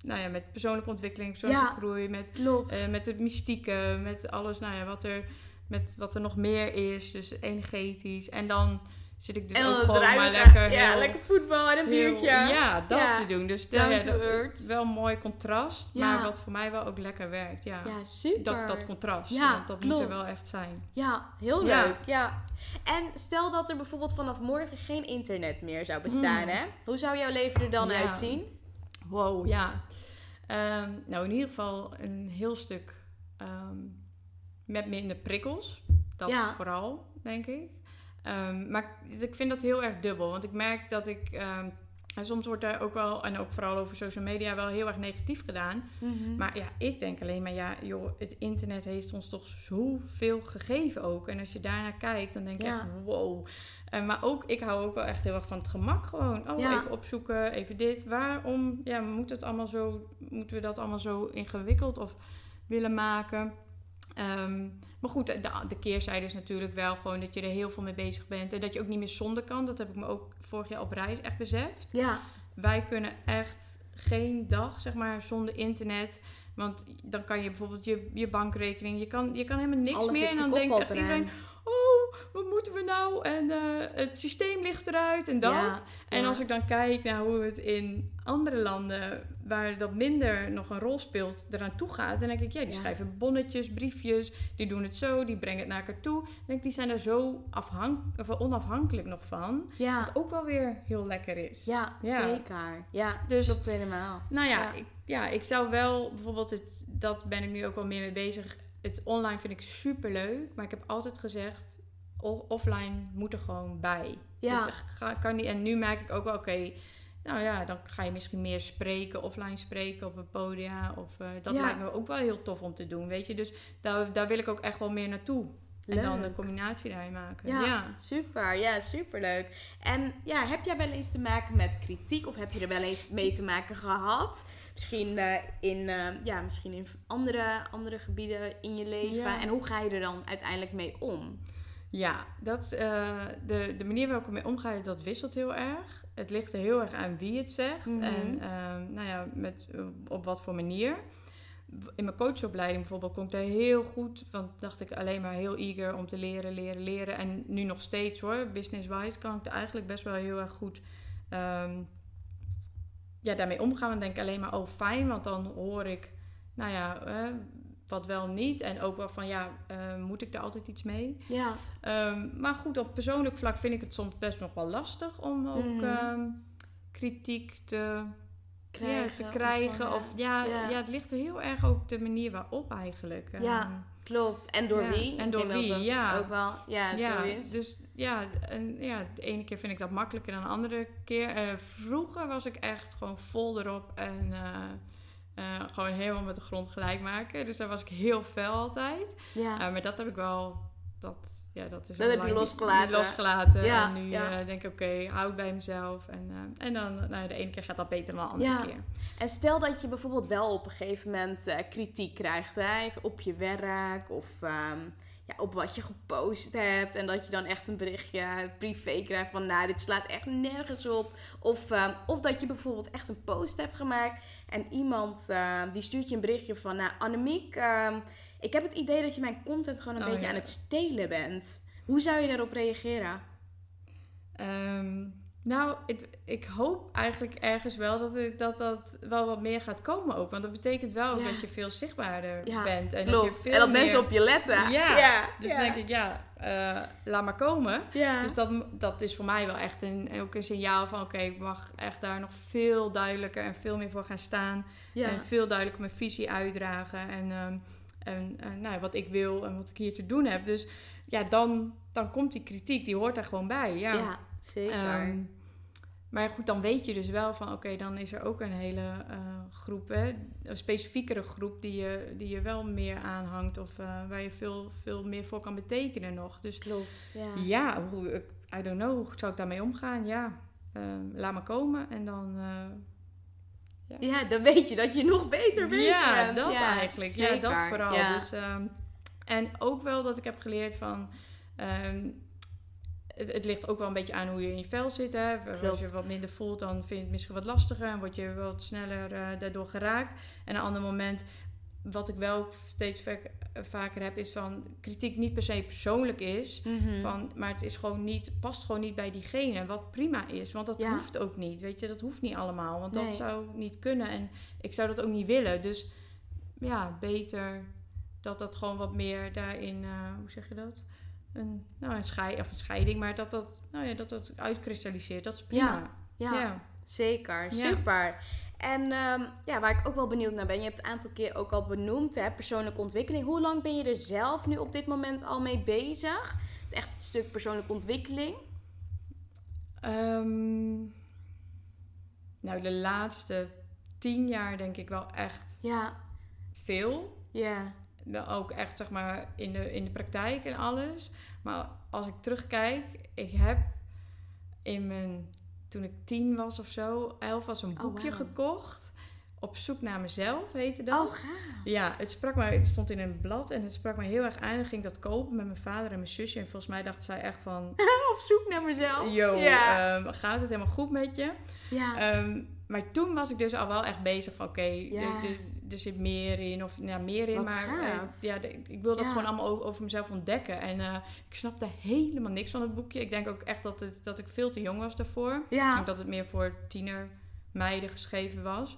nou ja, met persoonlijke ontwikkeling, persoonlijke ja, groei. Met, uh, met het mystieke, met alles nou ja, wat, er, met wat er nog meer is. Dus energetisch. En dan... Zit ik dus en ook gewoon maar lekker... Ja, heel, lekker voetbal en een biertje. Heel, ja, dat ja. te doen. Dus ja, dat is wel een mooi contrast. Ja. Maar wat voor mij wel ook lekker werkt. Ja, ja super. Dat, dat contrast. Ja, want dat klopt. Moet er wel echt zijn. Ja, heel ja. leuk. Ja. En stel dat er bijvoorbeeld vanaf morgen geen internet meer zou bestaan. Hmm. Hè? Hoe zou jouw leven er dan ja. uitzien? Wow, ja. Um, nou, in ieder geval een heel stuk um, met minder prikkels. Dat ja. vooral, denk ik. Um, maar ik vind dat heel erg dubbel. Want ik merk dat ik... Um, en soms wordt daar ook wel... En ook vooral over social media wel heel erg negatief gedaan. Mm-hmm. Maar ja, ik denk alleen maar... Ja, joh, het internet heeft ons toch zoveel gegeven ook. En als je daarnaar kijkt, dan denk je ja. echt... Wow. Uh, maar ook, ik hou ook wel echt heel erg van het gemak gewoon. Oh, ja. even opzoeken, even dit. Waarom ja, moet het allemaal zo, moeten we dat allemaal zo ingewikkeld of willen maken... Um, maar goed, de, de keerzijde is natuurlijk wel gewoon dat je er heel veel mee bezig bent. En dat je ook niet meer zonder kan. Dat heb ik me ook vorig jaar op reis echt beseft. Ja. Wij kunnen echt geen dag, zeg maar, zonder internet. Want dan kan je bijvoorbeeld je, je bankrekening... Je kan, je kan helemaal niks Alles meer. En dan denkt echt iedereen... Oh, wat moeten we nou? En uh, het systeem ligt eruit en dat. Ja, en ja. als ik dan kijk naar hoe het in andere landen... waar dat minder nog een rol speelt, eraan toe gaat... dan denk ik, ja, die ja. schrijven bonnetjes, briefjes... die doen het zo, die brengen het naar elkaar toe. Dan denk ik, die zijn daar zo afhank- of onafhankelijk nog van. Ja. Wat ook wel weer heel lekker is. Ja, ja. zeker. Ja, dus, dat klopt helemaal. Nou ja, ja. Ik, ja, ik zou wel bijvoorbeeld... Het, dat ben ik nu ook wel meer mee bezig... Het online vind ik super leuk, maar ik heb altijd gezegd: offline moet er gewoon bij. Ja. Dat kan niet. En nu merk ik ook wel, oké, okay, nou ja, dan ga je misschien meer spreken, offline spreken op een podia. Of uh, dat ja. lijkt me ook wel heel tof om te doen, weet je. Dus daar, daar wil ik ook echt wel meer naartoe. Leuk. En dan de combinatie daarin maken. Ja, ja, super. Ja, superleuk. En ja, heb jij wel eens te maken met kritiek of heb je er wel eens mee te maken gehad? Misschien, uh, in, uh, ja, misschien in andere, andere gebieden in je leven. Ja. En hoe ga je er dan uiteindelijk mee om? Ja, dat, uh, de, de manier waarop ik mee omga, dat wisselt heel erg. Het ligt er heel erg aan wie het zegt. Mm-hmm. En uh, nou ja, met, op wat voor manier. In mijn coachopleiding bijvoorbeeld kon ik daar heel goed... Want dacht ik alleen maar heel eager om te leren, leren, leren. En nu nog steeds hoor, business-wise kan ik er eigenlijk best wel heel erg goed... Um, ja, daarmee omgaan en denk alleen maar, oh fijn, want dan hoor ik, nou ja, eh, wat wel niet. En ook wel van, ja, uh, moet ik daar altijd iets mee? Ja. Um, maar goed, op persoonlijk vlak vind ik het soms best nog wel lastig om ook mm. um, kritiek te krijgen. Ja, te krijgen. Of, van, ja. Of ja, ja. ja, het ligt er heel erg ook de manier waarop eigenlijk. Ja, um, klopt. En door ja. wie? En door wie, dat ja. Het ook wel, ja, ja zo is. Dus ja, en, ja, de ene keer vind ik dat makkelijker dan de andere keer. Uh, vroeger was ik echt gewoon vol erop en... Uh, Uh, gewoon helemaal met de grond gelijk maken. Dus daar was ik heel fel altijd. Ja. Uh, maar dat heb ik wel... Dat, ja, dat is dat heb je losgelaten. losgelaten. Ja. En nu ja. uh, denk ik, oké, okay, hou ik bij mezelf. En, uh, en dan, nou, de ene keer gaat dat beter dan de andere ja. keer. En stel dat je bijvoorbeeld wel op een gegeven moment uh, kritiek krijgt. Hè? Op je werk of um, ja, op wat je gepost hebt. En dat je dan echt een berichtje privé krijgt van... Nou, dit slaat echt nergens op. Of, um, of dat je bijvoorbeeld echt een post hebt gemaakt... En iemand uh, die stuurt je een berichtje van... Nou, Annemiek, uh, ik heb het idee dat je mijn content gewoon een oh, beetje ja. aan het stelen bent. Hoe zou je daarop reageren? Um, nou, het, ik hoop eigenlijk ergens wel dat, het, dat dat wel wat meer gaat komen ook. Want dat betekent wel ja. dat je veel zichtbaarder ja. bent. En Klopt. dat, je veel en dat meer... mensen op je letten. Ja, ja. dus ja. denk ik, ja, uh, laat maar komen. Ja. Dus dat, dat is voor mij wel echt een, ook een signaal van... Oké, okay, ik mag echt daar nog veel duidelijker en veel meer voor gaan staan. Ja. En veel duidelijker mijn visie uitdragen. En, um, en uh, nou, wat ik wil en wat ik hier te doen heb. Dus ja, dan, dan komt die kritiek, die hoort daar gewoon bij. Ja, ja zeker. Um, Maar goed, dan weet je dus wel van... Oké, okay, dan is er ook een hele uh, groep... Hè, een specifiekere groep die je, die je wel meer aanhangt... of uh, waar je veel, veel meer voor kan betekenen nog. Dus Klopt, ja. Ja, I don't know. Hoe zou ik daarmee omgaan? Ja, uh, laat maar komen. En dan... Uh, ja. ja, dan weet je dat je nog beter bezig ja, bent. Dat ja, eigenlijk. Zeker. Ja, dat vooral. Ja. Dus, um, en ook wel dat ik heb geleerd van... Um, Het, het ligt ook wel een beetje aan hoe je in je vel zit. Hè. Als je wat minder voelt, dan vind je het misschien wat lastiger. En word je wat sneller uh, daardoor geraakt. En een ander moment, wat ik wel steeds vaak, vaker heb... is van kritiek niet per se persoonlijk is. Mm-hmm. Van, maar het is gewoon niet, past gewoon niet bij diegene. Wat prima is, want dat ja. hoeft ook niet. Weet je, dat hoeft niet allemaal. Want nee. dat zou niet kunnen. En ik zou dat ook niet willen. Dus ja, beter dat dat gewoon wat meer daarin... Uh, hoe zeg je dat? Een, nou, een, scheid, of een scheiding, maar dat dat, nou ja, dat dat uitkristalliseert, dat is prima. Ja, ja, ja. zeker. Ja. Super. En um, ja, waar ik ook wel benieuwd naar ben, je hebt het een aantal keer ook al benoemd, hè, persoonlijke ontwikkeling. Hoe lang ben je er zelf nu op dit moment al mee bezig? Het is echt een stuk persoonlijke ontwikkeling. Um, nou, de laatste tien jaar denk ik wel echt ja. veel. Ja. Ook echt zeg maar in de, in de praktijk en alles. Maar als ik terugkijk, ik heb in mijn, toen ik tien was of zo, elf was een boekje oh, wow. gekocht. Op zoek naar mezelf heette dat. Oh, gaaf. Ja, het sprak mij, het stond in een blad en het sprak mij heel erg aan. Dan ging ik dat kopen met mijn vader en mijn zusje. En volgens mij dacht zij echt van... op zoek naar mezelf. Yo, ja. um, gaat het helemaal goed met je? Ja. Um, maar toen was ik dus al wel echt bezig van oké, okay, ja. er zit meer in. Of ja, meer in. Wat maar uh, ja, de, ik wil dat ja. gewoon allemaal over mezelf ontdekken. En uh, ik snapte helemaal niks van het boekje. Ik denk ook echt dat, het, dat ik veel te jong was daarvoor. Ja. Ik denk dat het meer voor tienermeiden geschreven was.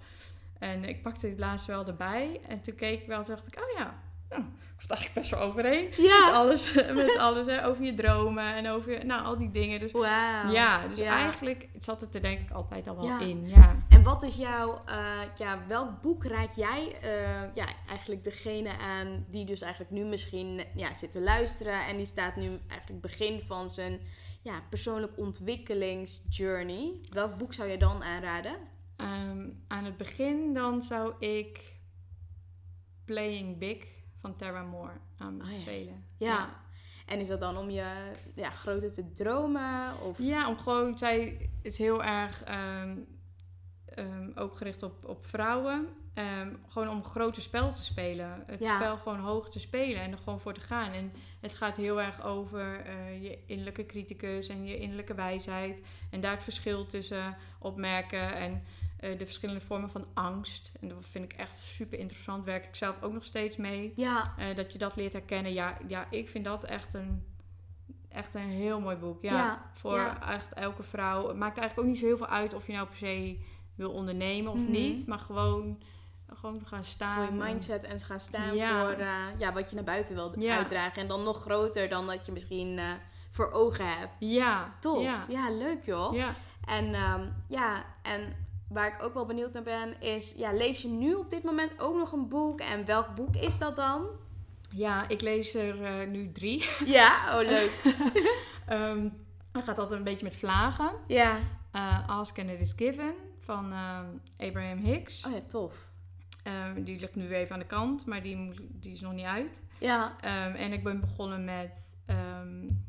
En ik pakte het laatst wel erbij. En toen keek ik wel en dacht ik, oh ja, nou, ik was eigenlijk best wel overheen. Ja. Met alles, met alles hè, over je dromen en over je, nou, al die dingen. Dus, wow. Ja, dus ja. eigenlijk zat het er denk ik altijd al wel ja. in. Ja. En wat is jouw, uh, ja, welk boek raad jij uh, ja, eigenlijk degene aan die dus eigenlijk nu misschien ja, zit te luisteren. En die staat nu eigenlijk begin van zijn ja, persoonlijke ontwikkelingsjourney. Welk boek zou je dan aanraden? Um, aan het begin dan zou ik Playing Big van Terra Moore aanbevelen. Oh ja. Ja. ja. En is dat dan om je ja, groter te dromen? Of? Ja, om gewoon... Zij is heel erg um, um, ook gericht op, op vrouwen. Um, gewoon om grote spel te spelen. Het ja. spel gewoon hoog te spelen en er gewoon voor te gaan. En het gaat heel erg over uh, je innerlijke criticus en je innerlijke wijsheid. En daar het verschil tussen opmerken en... Uh, de verschillende vormen van angst. En dat vind ik echt super interessant. Werk ik zelf ook nog steeds mee. Ja. Uh, dat je dat leert herkennen. Ja, ja, ik vind dat echt een, echt een heel mooi boek. Ja, ja. Voor ja. echt elke vrouw. Het maakt eigenlijk ook niet zo heel veel uit of je nou per se wil ondernemen of mm-hmm. niet. Maar gewoon, gewoon gaan staan. Voor je mindset en gaan staan ja. voor uh, ja, wat je naar buiten wil ja. uitdragen. En dan nog groter dan dat je misschien uh, voor ogen hebt. Ja. Tof. Ja, ja leuk joh. Ja. En um, ja, en... waar ik ook wel benieuwd naar ben, is... ja, lees je nu op dit moment ook nog een boek? En welk boek is dat dan? Ja, ik lees er uh, nu drie. Ja? Oh, leuk. um, dan gaat dat een beetje met vlagen. Ja. Uh, Ask and It Is Given van uh, Abraham Hicks. Oh ja, tof. Um, die ligt nu even aan de kant, maar die, die is nog niet uit. Ja. Um, en ik ben begonnen met... Um,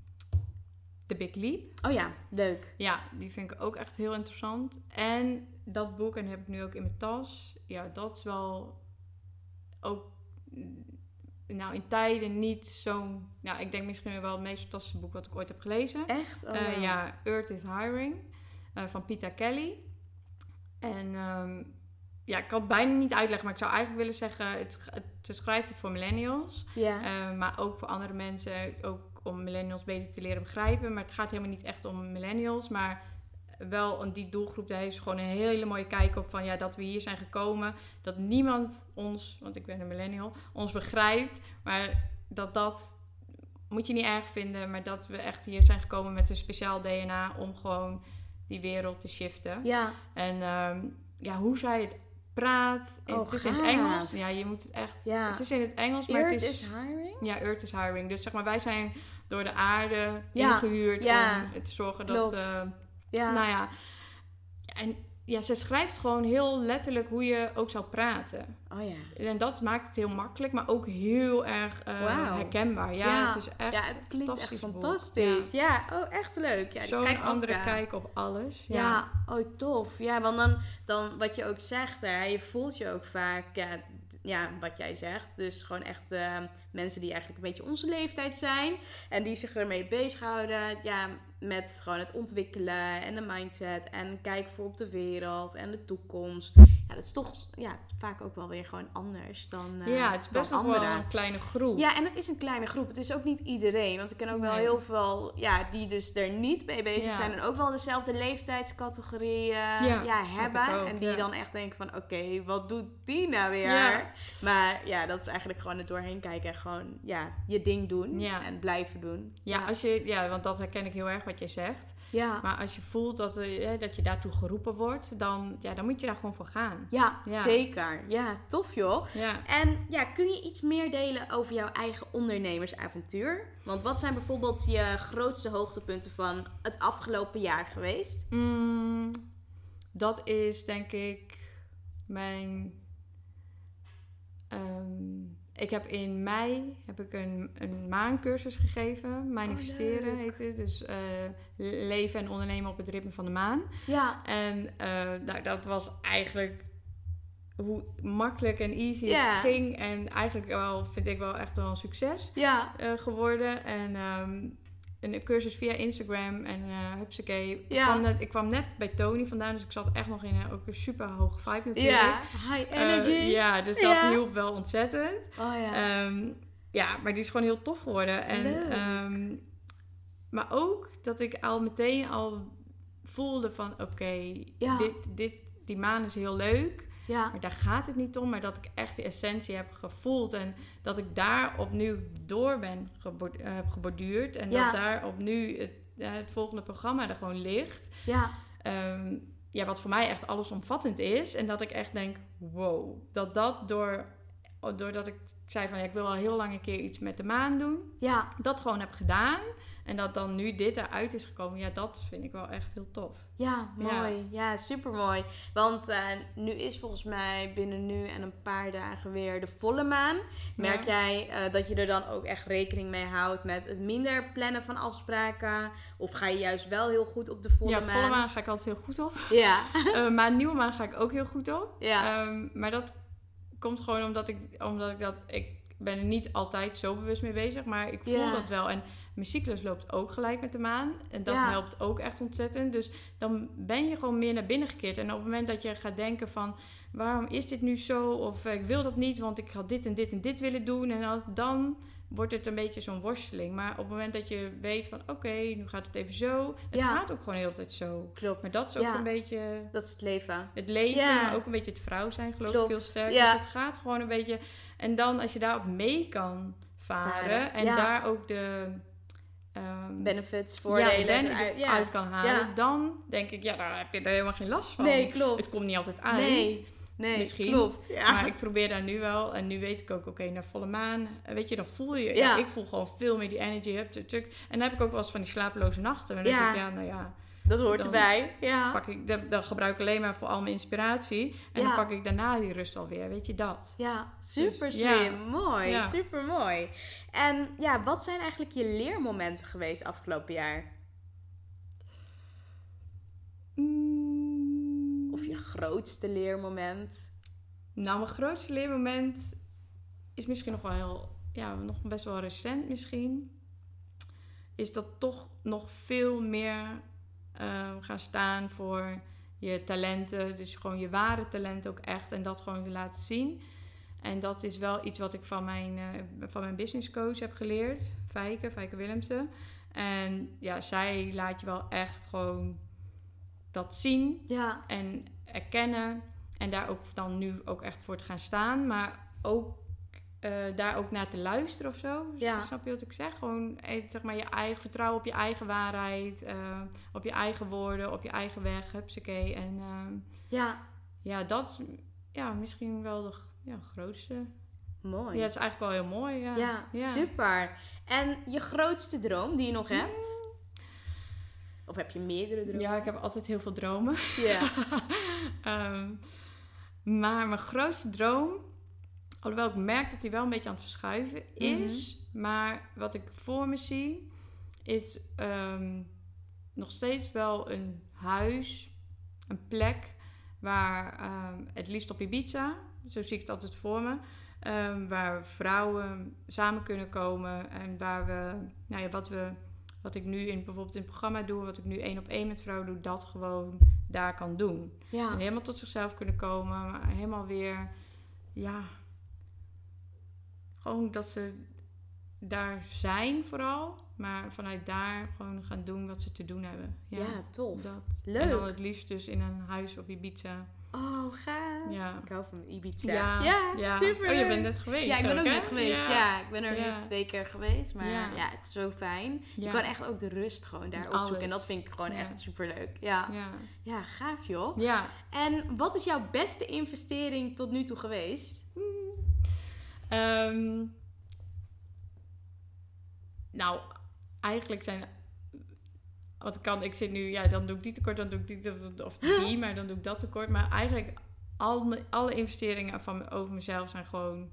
The Big Leap. Oh ja, leuk. Ja, die vind ik ook echt heel interessant. En dat boek, en dat heb ik nu ook in mijn tas. Ja, dat is wel ook... Nou, in tijden niet zo'n... Nou, ik denk misschien wel het meest fantastische boek wat ik ooit heb gelezen. Echt? Oh, uh, ja, Earth is Hiring uh, van Pita Kelly. En um, ja, ik kan het bijna niet uitleggen, maar ik zou eigenlijk willen zeggen... Het, het, ze schrijft het voor millennials, yeah. uh, maar ook voor andere mensen... ook om millennials beter te leren begrijpen. Maar het gaat helemaal niet echt om millennials. Maar wel een, die doelgroep. Daar heeft ze gewoon een hele mooie kijk op. Van ja, dat we hier zijn gekomen. Dat niemand ons, want ik ben een millennial, ons begrijpt. Maar dat dat, moet je niet erg vinden. Maar dat we echt hier zijn gekomen met een speciaal D N A. Om gewoon die wereld te shiften. Ja. En um, ja, hoe zij het praat. Oh, het is gaaf. In het Engels. Ja, je moet het echt... Ja. Het is in het Engels, maar Earth het is... Earth is Hiring? Ja, Earth is Hiring. Dus zeg maar, wij zijn door de aarde ja. ingehuurd ja. om te zorgen dat... Uh, ja. Nou ja. En ja, ze schrijft gewoon heel letterlijk hoe je ook zou praten. Oh ja. En dat maakt het heel makkelijk, maar ook heel erg uh, wow. herkenbaar. Ja, ja, het is echt ja, het klinkt fantastisch echt fantastisch. Ja. ja, oh echt leuk. Ja, zo'n andere op, kijk op alles. Ja. ja, oh tof. Ja, want dan, dan wat je ook zegt, hè, je voelt je ook vaak... Ja, ja, wat jij zegt. Dus gewoon echt uh, mensen die eigenlijk een beetje onze leeftijd zijn. En die zich ermee bezighouden. Ja, met gewoon het ontwikkelen en de mindset. En kijk voor op de wereld en de toekomst. Ja, dat is toch ja, vaak ook wel weer gewoon anders dan uh, ja, het is best nog wel een kleine groep. Ja, en het is een kleine groep. Het is ook niet iedereen. Want ik ken ook nee. wel heel veel ja, die dus er niet mee bezig ja. zijn. En ook wel dezelfde leeftijdscategorieën ja, ja, hebben. Ook, en die ja. dan echt denken van oké, okay, wat doet die nou weer? Ja. Maar ja, dat is eigenlijk gewoon het doorheen kijken. En gewoon ja, je ding doen. Ja. En blijven doen. Ja, ja. Als je, ja, want dat herken ik heel erg wat je zegt. Ja. Maar als je voelt dat, eh, dat je daartoe geroepen wordt, dan, ja, dan moet je daar gewoon voor gaan. Ja, ja. zeker. Ja, tof joh. Ja. En ja, kun je iets meer delen over jouw eigen ondernemersavontuur? Want wat zijn bijvoorbeeld je grootste hoogtepunten van het afgelopen jaar geweest? Mm, dat is denk ik mijn... Um, ik heb in mei heb ik een, een maancursus gegeven. Manifesteren oh, heet het. Dus uh, leven en ondernemen op het ritme van de maan. Ja. En uh, nou, dat was eigenlijk hoe makkelijk en easy yeah. het ging. En eigenlijk wel, vind ik wel echt wel een succes ja. uh, geworden. En um, een cursus via Instagram. En uh, hupsakee. Ja. Ik, kwam net, ik kwam net bij Tony vandaan. Dus ik zat echt nog in uh, ook een super hoge vibe natuurlijk. Ja, high energy. Uh, ja, dus dat ja. hielp wel ontzettend. Oh, ja. Um, ja, maar die is gewoon heel tof geworden. En, um, maar ook dat ik al meteen al voelde van... Oké, okay, ja. dit, dit, die maan is heel leuk. Ja. Maar daar gaat het niet om. Maar dat ik echt die essentie heb gevoeld. En dat ik daar opnieuw door ben gebo- heb geborduurd. En ja. dat daar opnieuw het, het volgende programma er gewoon ligt. Ja. Um, ja, wat voor mij echt allesomvattend is. En dat ik echt denk, wow. Dat dat door, doordat ik zei van ja, ik wil al heel lang een keer iets met de maan doen. Ja. Dat gewoon heb gedaan. En dat dan nu dit eruit is gekomen. Ja, dat vind ik wel echt heel tof. Ja, mooi. Ja, ja supermooi. Want uh, nu is volgens mij binnen nu en een paar dagen weer de volle maan. Merk ja. jij uh, dat je er dan ook echt rekening mee houdt met het minder plannen van afspraken? Of ga je juist wel heel goed op de volle ja, maan? Ja, volle maan ga ik altijd heel goed op. Ja. uh, maar nieuwe maan ga ik ook heel goed op. Ja. Um, maar dat komt gewoon omdat ik, omdat ik dat... Ik ben er niet altijd zo bewust mee bezig. Maar ik voel ja. dat wel. En mijn cyclus loopt ook gelijk met de maan. En dat ja. helpt ook echt ontzettend. Dus dan ben je gewoon meer naar binnen gekeerd. En op het moment dat je gaat denken van... waarom is dit nu zo? Of ik wil dat niet, want ik had dit en dit en dit willen doen. En dan, wordt het een beetje zo'n worsteling. Maar op het moment dat je weet van... oké, okay, nu gaat het even zo. Het ja. gaat ook gewoon de hele tijd zo. Klopt. Maar dat is ook ja. een beetje... Dat is het leven. Het leven, ja. maar ook een beetje het vrouw zijn, geloof Klopt. ik, heel sterk. Ja. Dus het gaat gewoon een beetje... En dan als je daarop mee kan varen... varen. en ja. daar ook de... Um, benefits, voordelen ja, uit, ja. uit kan halen, ja. dan denk ik, ja, daar heb je daar helemaal geen last van. Nee, klopt. Het komt niet altijd uit. Nee, nee misschien. Klopt. Ja. Maar ik probeer daar nu wel, en nu weet ik ook, oké, okay, naar volle maan, weet je, dan voel je, ja. Ja, ik voel gewoon veel meer die energy, up, tuk, tuk. En dan heb ik ook wel eens van die slapeloze nachten. En dan ja. denk ik, ja, nou ja. Dat hoort dan erbij, ja. Pak ik, dan, dan gebruik ik alleen maar voor al mijn inspiratie. En ja. dan pak ik daarna die rust alweer, weet je dat. Ja, super dus, slim, ja. mooi, ja. super mooi. En ja, wat zijn eigenlijk je leermomenten geweest afgelopen jaar? Mm. Of je grootste leermoment? Nou, mijn grootste leermoment is misschien nog wel heel, ja, nog best wel recent misschien. Is dat toch nog veel meer... Um, gaan staan voor je talenten, dus gewoon je ware talent ook echt en dat gewoon te laten zien. En dat is wel iets wat ik van mijn, uh, van mijn business coach heb geleerd, Fijke, Fijke Willemsen. En ja, zij laat je wel echt gewoon dat zien ja. en erkennen en daar ook dan nu ook echt voor te gaan staan, maar ook Uh, daar ook naar te luisteren of zo. Ja. Snap je wat ik zeg? Gewoon zeg maar je eigen vertrouwen op je eigen waarheid. Uh, op je eigen woorden. Op je eigen weg. Hupsakee. En uh, ja. ja, dat is ja, misschien wel de ja, grootste. Mooi. Ja, dat is eigenlijk wel heel mooi. Ja. Ja, ja, super. En je grootste droom die je nog hebt? Mm. Of heb je meerdere dromen? Ja, ik heb altijd heel veel dromen. Ja. um, maar mijn grootste droom... Alhoewel ik merk dat hij wel een beetje aan het verschuiven is. Mm-hmm. Maar wat ik voor me zie... is um, nog steeds wel een huis. Een plek waar... Um, het liefst op Ibiza. Zo zie ik het altijd voor me. Um, waar vrouwen samen kunnen komen. En waar we... Nou ja, wat, we, wat ik nu in, bijvoorbeeld in het programma doe... wat ik nu één op één met vrouwen doe... dat gewoon daar kan doen. Ja. En helemaal tot zichzelf kunnen komen. Maar helemaal weer... ja... Gewoon dat ze daar zijn vooral. Maar vanuit daar gewoon gaan doen wat ze te doen hebben. Ja, ja tof. Dat. Leuk. En dan het liefst dus in een huis op Ibiza. Oh, gaaf. Ja. Ik hou van Ibiza. Ja, ja, ja. Super. Oh, je bent net geweest. Ja, ik ben ook, ook net geweest. Ja. ja, ik ben er ja. nu twee keer geweest. Maar ja, ja het is zo fijn. Ja. Je kan echt ook de rust gewoon daar Alles. opzoeken. En dat vind ik gewoon ja. echt superleuk. Ja. Ja. ja, gaaf joh. Ja. En wat is jouw beste investering tot nu toe geweest? Um, nou, eigenlijk zijn... Wat ik kan, ik zit nu... Ja, dan doe ik die tekort, dan doe ik die... Of die, maar dan doe ik dat tekort. Maar eigenlijk al, alle investeringen van, over mezelf zijn gewoon...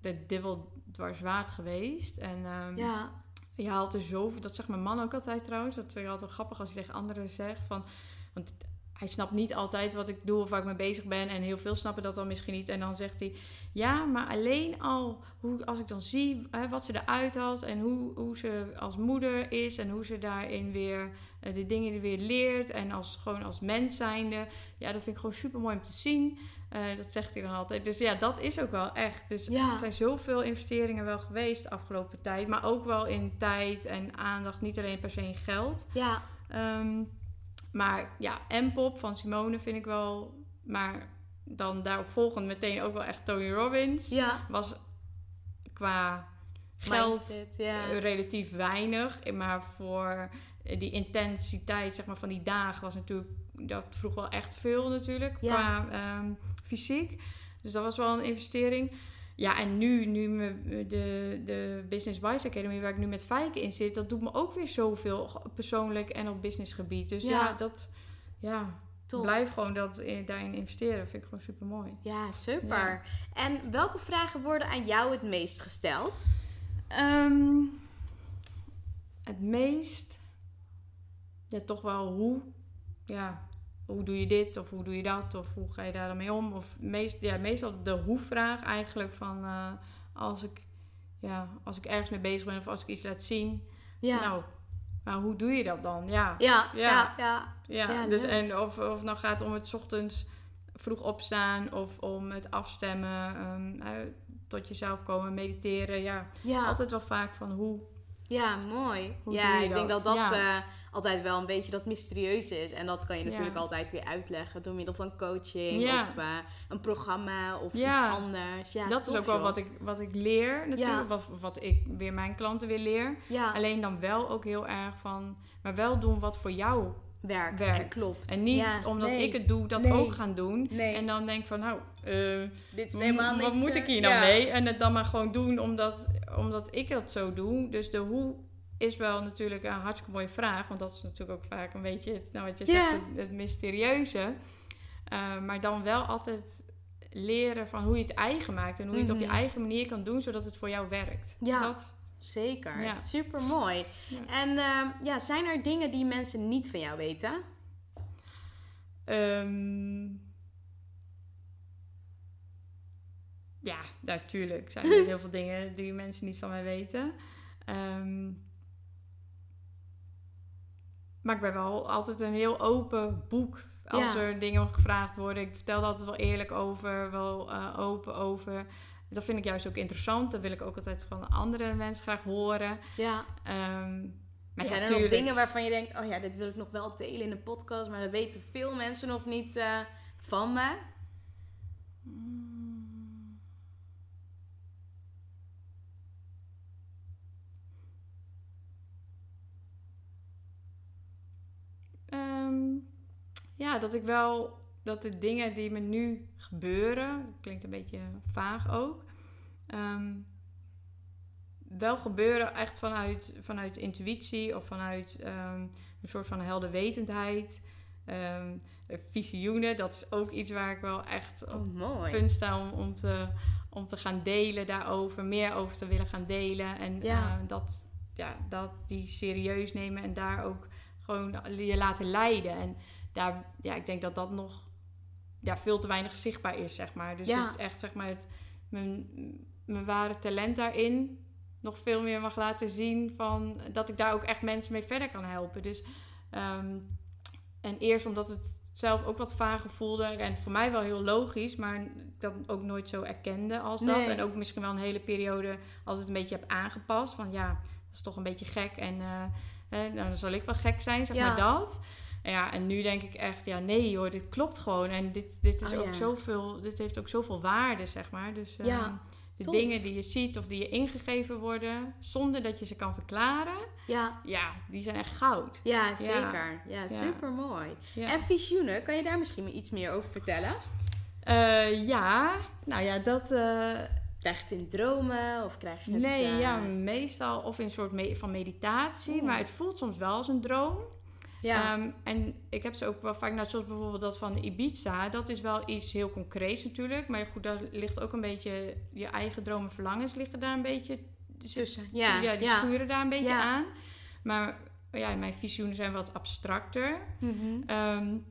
de dubbel dwars waard geweest. En um, ja. je haalt er zoveel... Dat zegt mijn man ook altijd trouwens. Dat is altijd grappig als hij tegen anderen zegt. Van, want hij snapt niet altijd wat ik doe of waar ik mee bezig ben. En heel veel snappen dat dan misschien niet. En dan zegt hij... Ja, maar alleen al... Hoe, als ik dan zie hè, wat ze eruit haalt... en hoe, hoe ze als moeder is... en hoe ze daarin weer... Uh, de dingen weer leert... en als, gewoon als mens zijnde... ja, dat vind ik gewoon super mooi om te zien. Uh, dat zegt hij dan altijd. Dus ja, dat is ook wel echt. Dus ja. er zijn zoveel investeringen wel geweest de afgelopen tijd... maar ook wel in tijd en aandacht. Niet alleen per se in geld. Ja. Um, Maar ja, M-pop van Simone vind ik wel... Maar dan daarop volgend meteen ook wel echt Tony Robbins. Ja. Was qua geld Mindset, yeah. relatief weinig. Maar voor die intensiteit zeg maar, van die dagen was natuurlijk... Dat vroeg wel echt veel natuurlijk ja. qua um, fysiek. Dus dat was wel een investering. Ja, en nu, nu de, de Business Wise Academy waar ik nu met Fijke in zit... dat doet me ook weer zoveel persoonlijk en op businessgebied. Dus ja, ja dat... Ja, Top. blijf gewoon dat, daarin investeren. Dat vind ik gewoon super mooi. Ja, super. Ja. En welke vragen worden aan jou het meest gesteld? Um, het meest... Ja, toch wel hoe. Ja, hoe doe je dit of hoe doe je dat of hoe ga je daar dan mee om? Of meest, ja, meestal de hoe-vraag eigenlijk van uh, als, ik, ja, als ik ergens mee bezig ben of als ik iets laat zien. Ja. Nou, maar hoe doe je dat dan? Ja, ja, ja. ja, ja. ja, ja dus, en of, of het nou gaat om het 's ochtends vroeg opstaan of om het afstemmen. Um, tot jezelf komen, mediteren. Ja, ja. Altijd wel vaak van hoe... Ja, mooi. Hoe ja, ik dat? denk dat dat ja. uh, altijd wel een beetje dat mysterieus is. En dat kan je natuurlijk ja. altijd weer uitleggen door middel van coaching ja. of uh, een programma of ja. iets anders. Ja, dat tof, is ook wel wat ik, wat ik leer natuurlijk, ja. wat, wat ik weer mijn klanten weer leer. Ja. Alleen dan wel ook heel erg van, maar wel doen wat voor jou werkt. werkt. En klopt. En niet ja. omdat nee. ik het doe, dat nee. ook gaan doen. Nee. En dan denk van, nou, uh, Dit is helemaal wat moet ik hier nou ja. mee? En het dan maar gewoon doen omdat... Omdat ik dat zo doe. Dus de hoe is wel natuurlijk een hartstikke mooie vraag. Want dat is natuurlijk ook vaak een beetje het, nou wat je yeah. zegt, het, het mysterieuze. Uh, maar dan wel altijd leren van hoe je het eigen maakt. En hoe mm-hmm. je het op je eigen manier kan doen. Zodat het voor jou werkt. Ja, dat, zeker. Ja. Super mooi. Ja. En uh, ja, zijn er dingen die mensen niet van jou weten? Um... Ja, natuurlijk zijn er heel veel dingen die mensen niet van mij weten. Um, maar ik ben wel altijd een heel open boek. Als ja. er dingen gevraagd worden. Ik vertel er altijd wel eerlijk over. Wel uh, open over. Dat vind ik juist ook interessant. Dat wil ik ook altijd van andere mensen graag horen. Ja. Um, maar ja, zijn er nog dingen waarvan je denkt... Oh ja, dit wil ik nog wel delen in de podcast. Maar dat weten veel mensen nog niet uh, van me. Um, ja, dat ik wel... Dat de dingen die me nu gebeuren... Klinkt een beetje vaag ook. Um, wel gebeuren echt vanuit, vanuit intuïtie... Of vanuit um, een soort van helderwetendheid. Um, visioenen, dat is ook iets waar ik wel echt op oh, punt sta... Om, om, te, om te gaan delen daarover. Meer over te willen gaan delen. En ja. uh, dat, ja, dat die serieus nemen en daar ook... Gewoon je laten leiden. En daar, ja, ik denk dat dat nog ja, veel te weinig zichtbaar is, zeg maar. Dus ja. het echt, zeg maar, het, mijn, mijn ware talent daarin nog veel meer mag laten zien van dat ik daar ook echt mensen mee verder kan helpen. Dus, um, en eerst omdat het zelf ook wat vager voelde en voor mij wel heel logisch, maar ik dat ook nooit zo erkende als nee. dat. En ook misschien wel een hele periode als het een beetje heb aangepast van ja, dat is toch een beetje gek en... Uh, Eh, nou, dan zal ik wel gek zijn, zeg ja. maar dat. Ja, en nu denk ik echt, ja, nee hoor, dit klopt gewoon. En dit, dit, is oh, ook ja. zoveel, dit heeft ook zoveel waarde, zeg maar. Dus uh, ja, de tof. dingen die je ziet of die je ingegeven worden... zonder dat je ze kan verklaren... Ja, ja die zijn echt goud. Ja, zeker. Ja, ja supermooi. Ja. En visioenen, kan je daar misschien iets meer over vertellen? Uh, ja, nou ja, dat... Uh, Krijg je het in dromen of krijg je het... Nee, uh... ja, meestal of in een soort me- van meditatie. Oh. Maar het voelt soms wel als een droom. Ja. Um, en ik heb ze ook wel vaak, nou, zoals bijvoorbeeld dat van Ibiza. Dat is wel iets heel concreets natuurlijk. Maar goed, daar ligt ook een beetje... Je eigen dromen verlangens liggen daar een beetje... tussen. Ja, ja die ja. schuren daar een beetje ja. aan. Maar ja, mijn visioenen zijn wat abstracter. Mm-hmm. Um,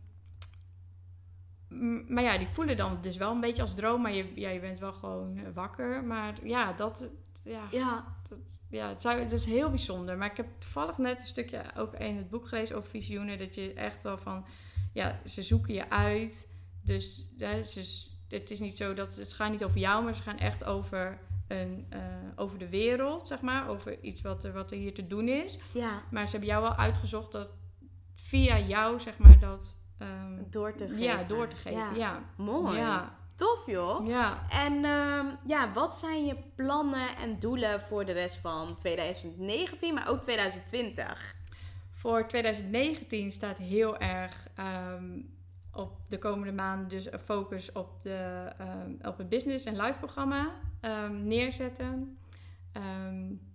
Maar ja, die voelen dan dus wel een beetje als droom. Maar je, ja, je bent wel gewoon wakker. Maar ja, dat... Ja, ja. dat, ja het, zou, het is heel bijzonder. Maar ik heb toevallig net een stukje ook in het boek gelezen over visioenen. Dat je echt wel van... Ja, ze zoeken je uit. Dus hè, ze, het is niet zo dat... Het gaat niet over jou, maar ze gaan echt over... Een, uh, over de wereld, zeg maar. Over iets wat er, wat er hier te doen is. Ja. Maar ze hebben jou wel uitgezocht dat... Via jou, zeg maar, dat... Um, door te geven. Ja, door te geven. Ja. Ja. Mooi. Ja. Tof joh. Ja. En um, ja, wat zijn je plannen en doelen voor de rest van twintig negentien, maar ook twintig twintig? Voor twintig negentien staat heel erg um, op de komende maanden dus een focus op, de, um, op het business- en live programma um, neerzetten. Um,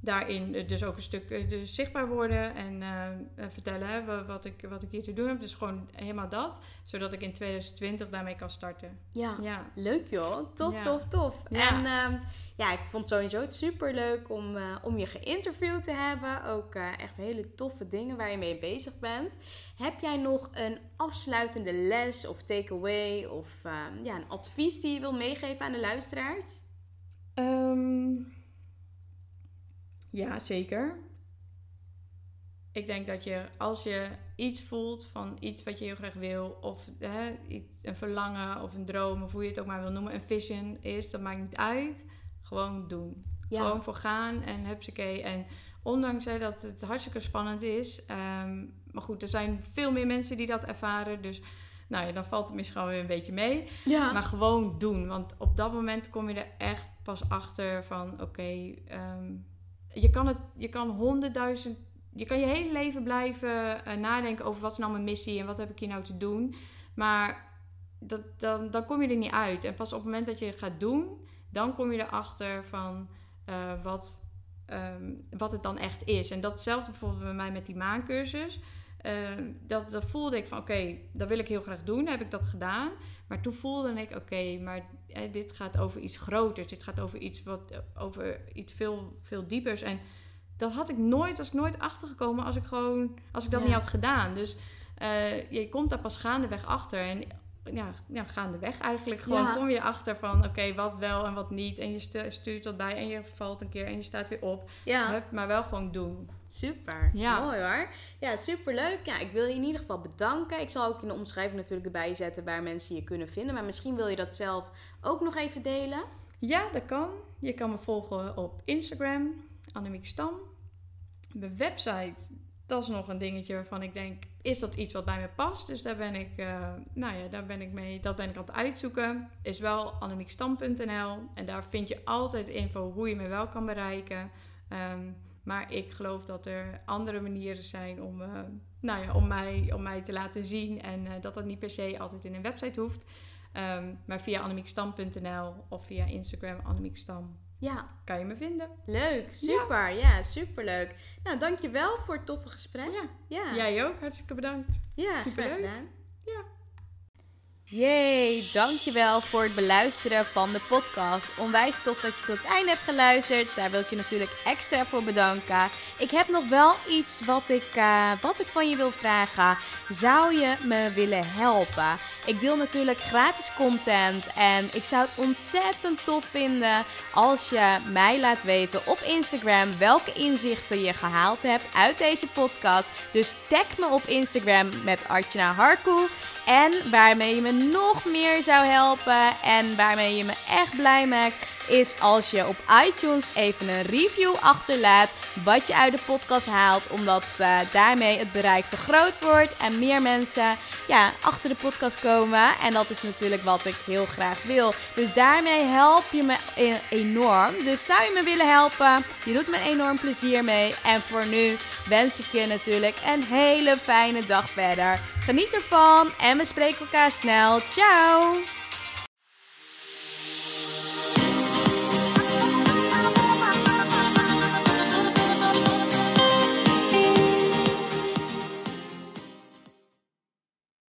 Daarin dus ook een stuk dus zichtbaar worden en uh, vertellen wat ik, wat ik hier te doen heb. Dus gewoon helemaal dat. Zodat ik in twintig twintig daarmee kan starten. Ja, ja. Leuk joh. Tof, ja. tof, tof. Ja. En um, ja, ik vond het sowieso super leuk om, uh, om je geïnterviewd te hebben. Ook uh, echt hele toffe dingen waar je mee bezig bent. Heb jij nog een afsluitende les of takeaway of um, ja, een advies die je wil meegeven aan de luisteraars? Um... Ja, zeker. Ik denk dat je, als je iets voelt van iets wat je heel graag wil, of hè, een verlangen of een droom, of hoe je het ook maar wil noemen, een vision is, dat maakt niet uit. Gewoon doen. Ja. Gewoon voor gaan en hupsakee. En ondanks hè, dat het hartstikke spannend is, um, maar goed, er zijn veel meer mensen die dat ervaren, dus nou ja, dan valt het misschien wel weer een beetje mee. Ja. Maar gewoon doen, want op dat moment kom je er echt pas achter van, oké, okay, um, je kan het, je kan honderdduizend je kan je hele leven blijven uh, nadenken over wat is nou mijn missie en wat heb ik hier nou te doen. Maar dat, dan, dan kom je er niet uit. En pas op het moment dat je het gaat doen, dan kom je erachter van uh, wat, um, wat het dan echt is. En datzelfde bijvoorbeeld bij mij met die maancursus. Uh, dat, dat voelde ik van oké, okay, dat wil ik heel graag doen. Heb ik dat gedaan. Maar toen voelde ik oké, okay, maar eh, dit gaat over iets groters. Dit gaat over iets, wat, over iets veel, veel diepers. En dat had ik nooit, was ik nooit achtergekomen als ik, gewoon, als ik dat ja. niet had gedaan. Dus uh, je komt daar pas gaandeweg achter. En ja, ja gaandeweg eigenlijk gewoon ja. kom je achter van oké, okay, wat wel en wat niet. En je stuurt dat bij en je valt een keer en je staat weer op. Ja. Hup, maar wel gewoon doen. Super, ja. Mooi hoor. Ja, superleuk. Ja, ik wil je in ieder geval bedanken. Ik zal ook in de omschrijving natuurlijk erbij zetten waar mensen je kunnen vinden. Maar misschien wil je dat zelf ook nog even delen. Ja, dat kan. Je kan me volgen op Instagram. Annemiek Stam. Mijn website, dat is nog een dingetje waarvan ik denk, is dat iets wat bij me past? Dus daar ben ik, uh, nou ja, daar ben ik mee, dat ben ik aan het uitzoeken. Is wel annemiekstam punt n l en daar vind je altijd info hoe je me wel kan bereiken. Um, maar ik geloof dat er andere manieren zijn om, uh, nou ja, om mij, om mij te laten zien en uh, dat dat niet per se altijd in een website hoeft. Um, maar via annemiekstam punt n l of via Instagram annemiekstam. Ja. Kan je me vinden. Leuk, super. Ja, ja superleuk. Nou, dankjewel voor het toffe gesprek. Ja. Ja. Jij ook, hartstikke bedankt. Ja, superleuk. Ja. Jee, dankjewel voor het beluisteren van de podcast. Onwijs tof dat je tot het einde hebt geluisterd. Daar wil ik je natuurlijk extra voor bedanken. Ik heb nog wel iets wat ik, uh, wat ik van je wil vragen. Zou je me willen helpen? Ik deel natuurlijk gratis content. En ik zou het ontzettend tof vinden als je mij laat weten op Instagram welke inzichten je gehaald hebt uit deze podcast. Dus tag me op Instagram met artjannaharkhoe. En waarmee je me nog meer zou helpen en waarmee je me echt blij maakt, is als je op iTunes even een review achterlaat wat je uit de podcast haalt. Omdat uh, daarmee het bereik vergroot wordt en meer mensen ja, achter de podcast komen. En dat is natuurlijk wat ik heel graag wil. Dus daarmee help je me enorm. Dus zou je me willen helpen? Je doet me enorm plezier mee. En voor nu wens ik je natuurlijk een hele fijne dag verder. Geniet ervan en we spreken elkaar snel. Ciao!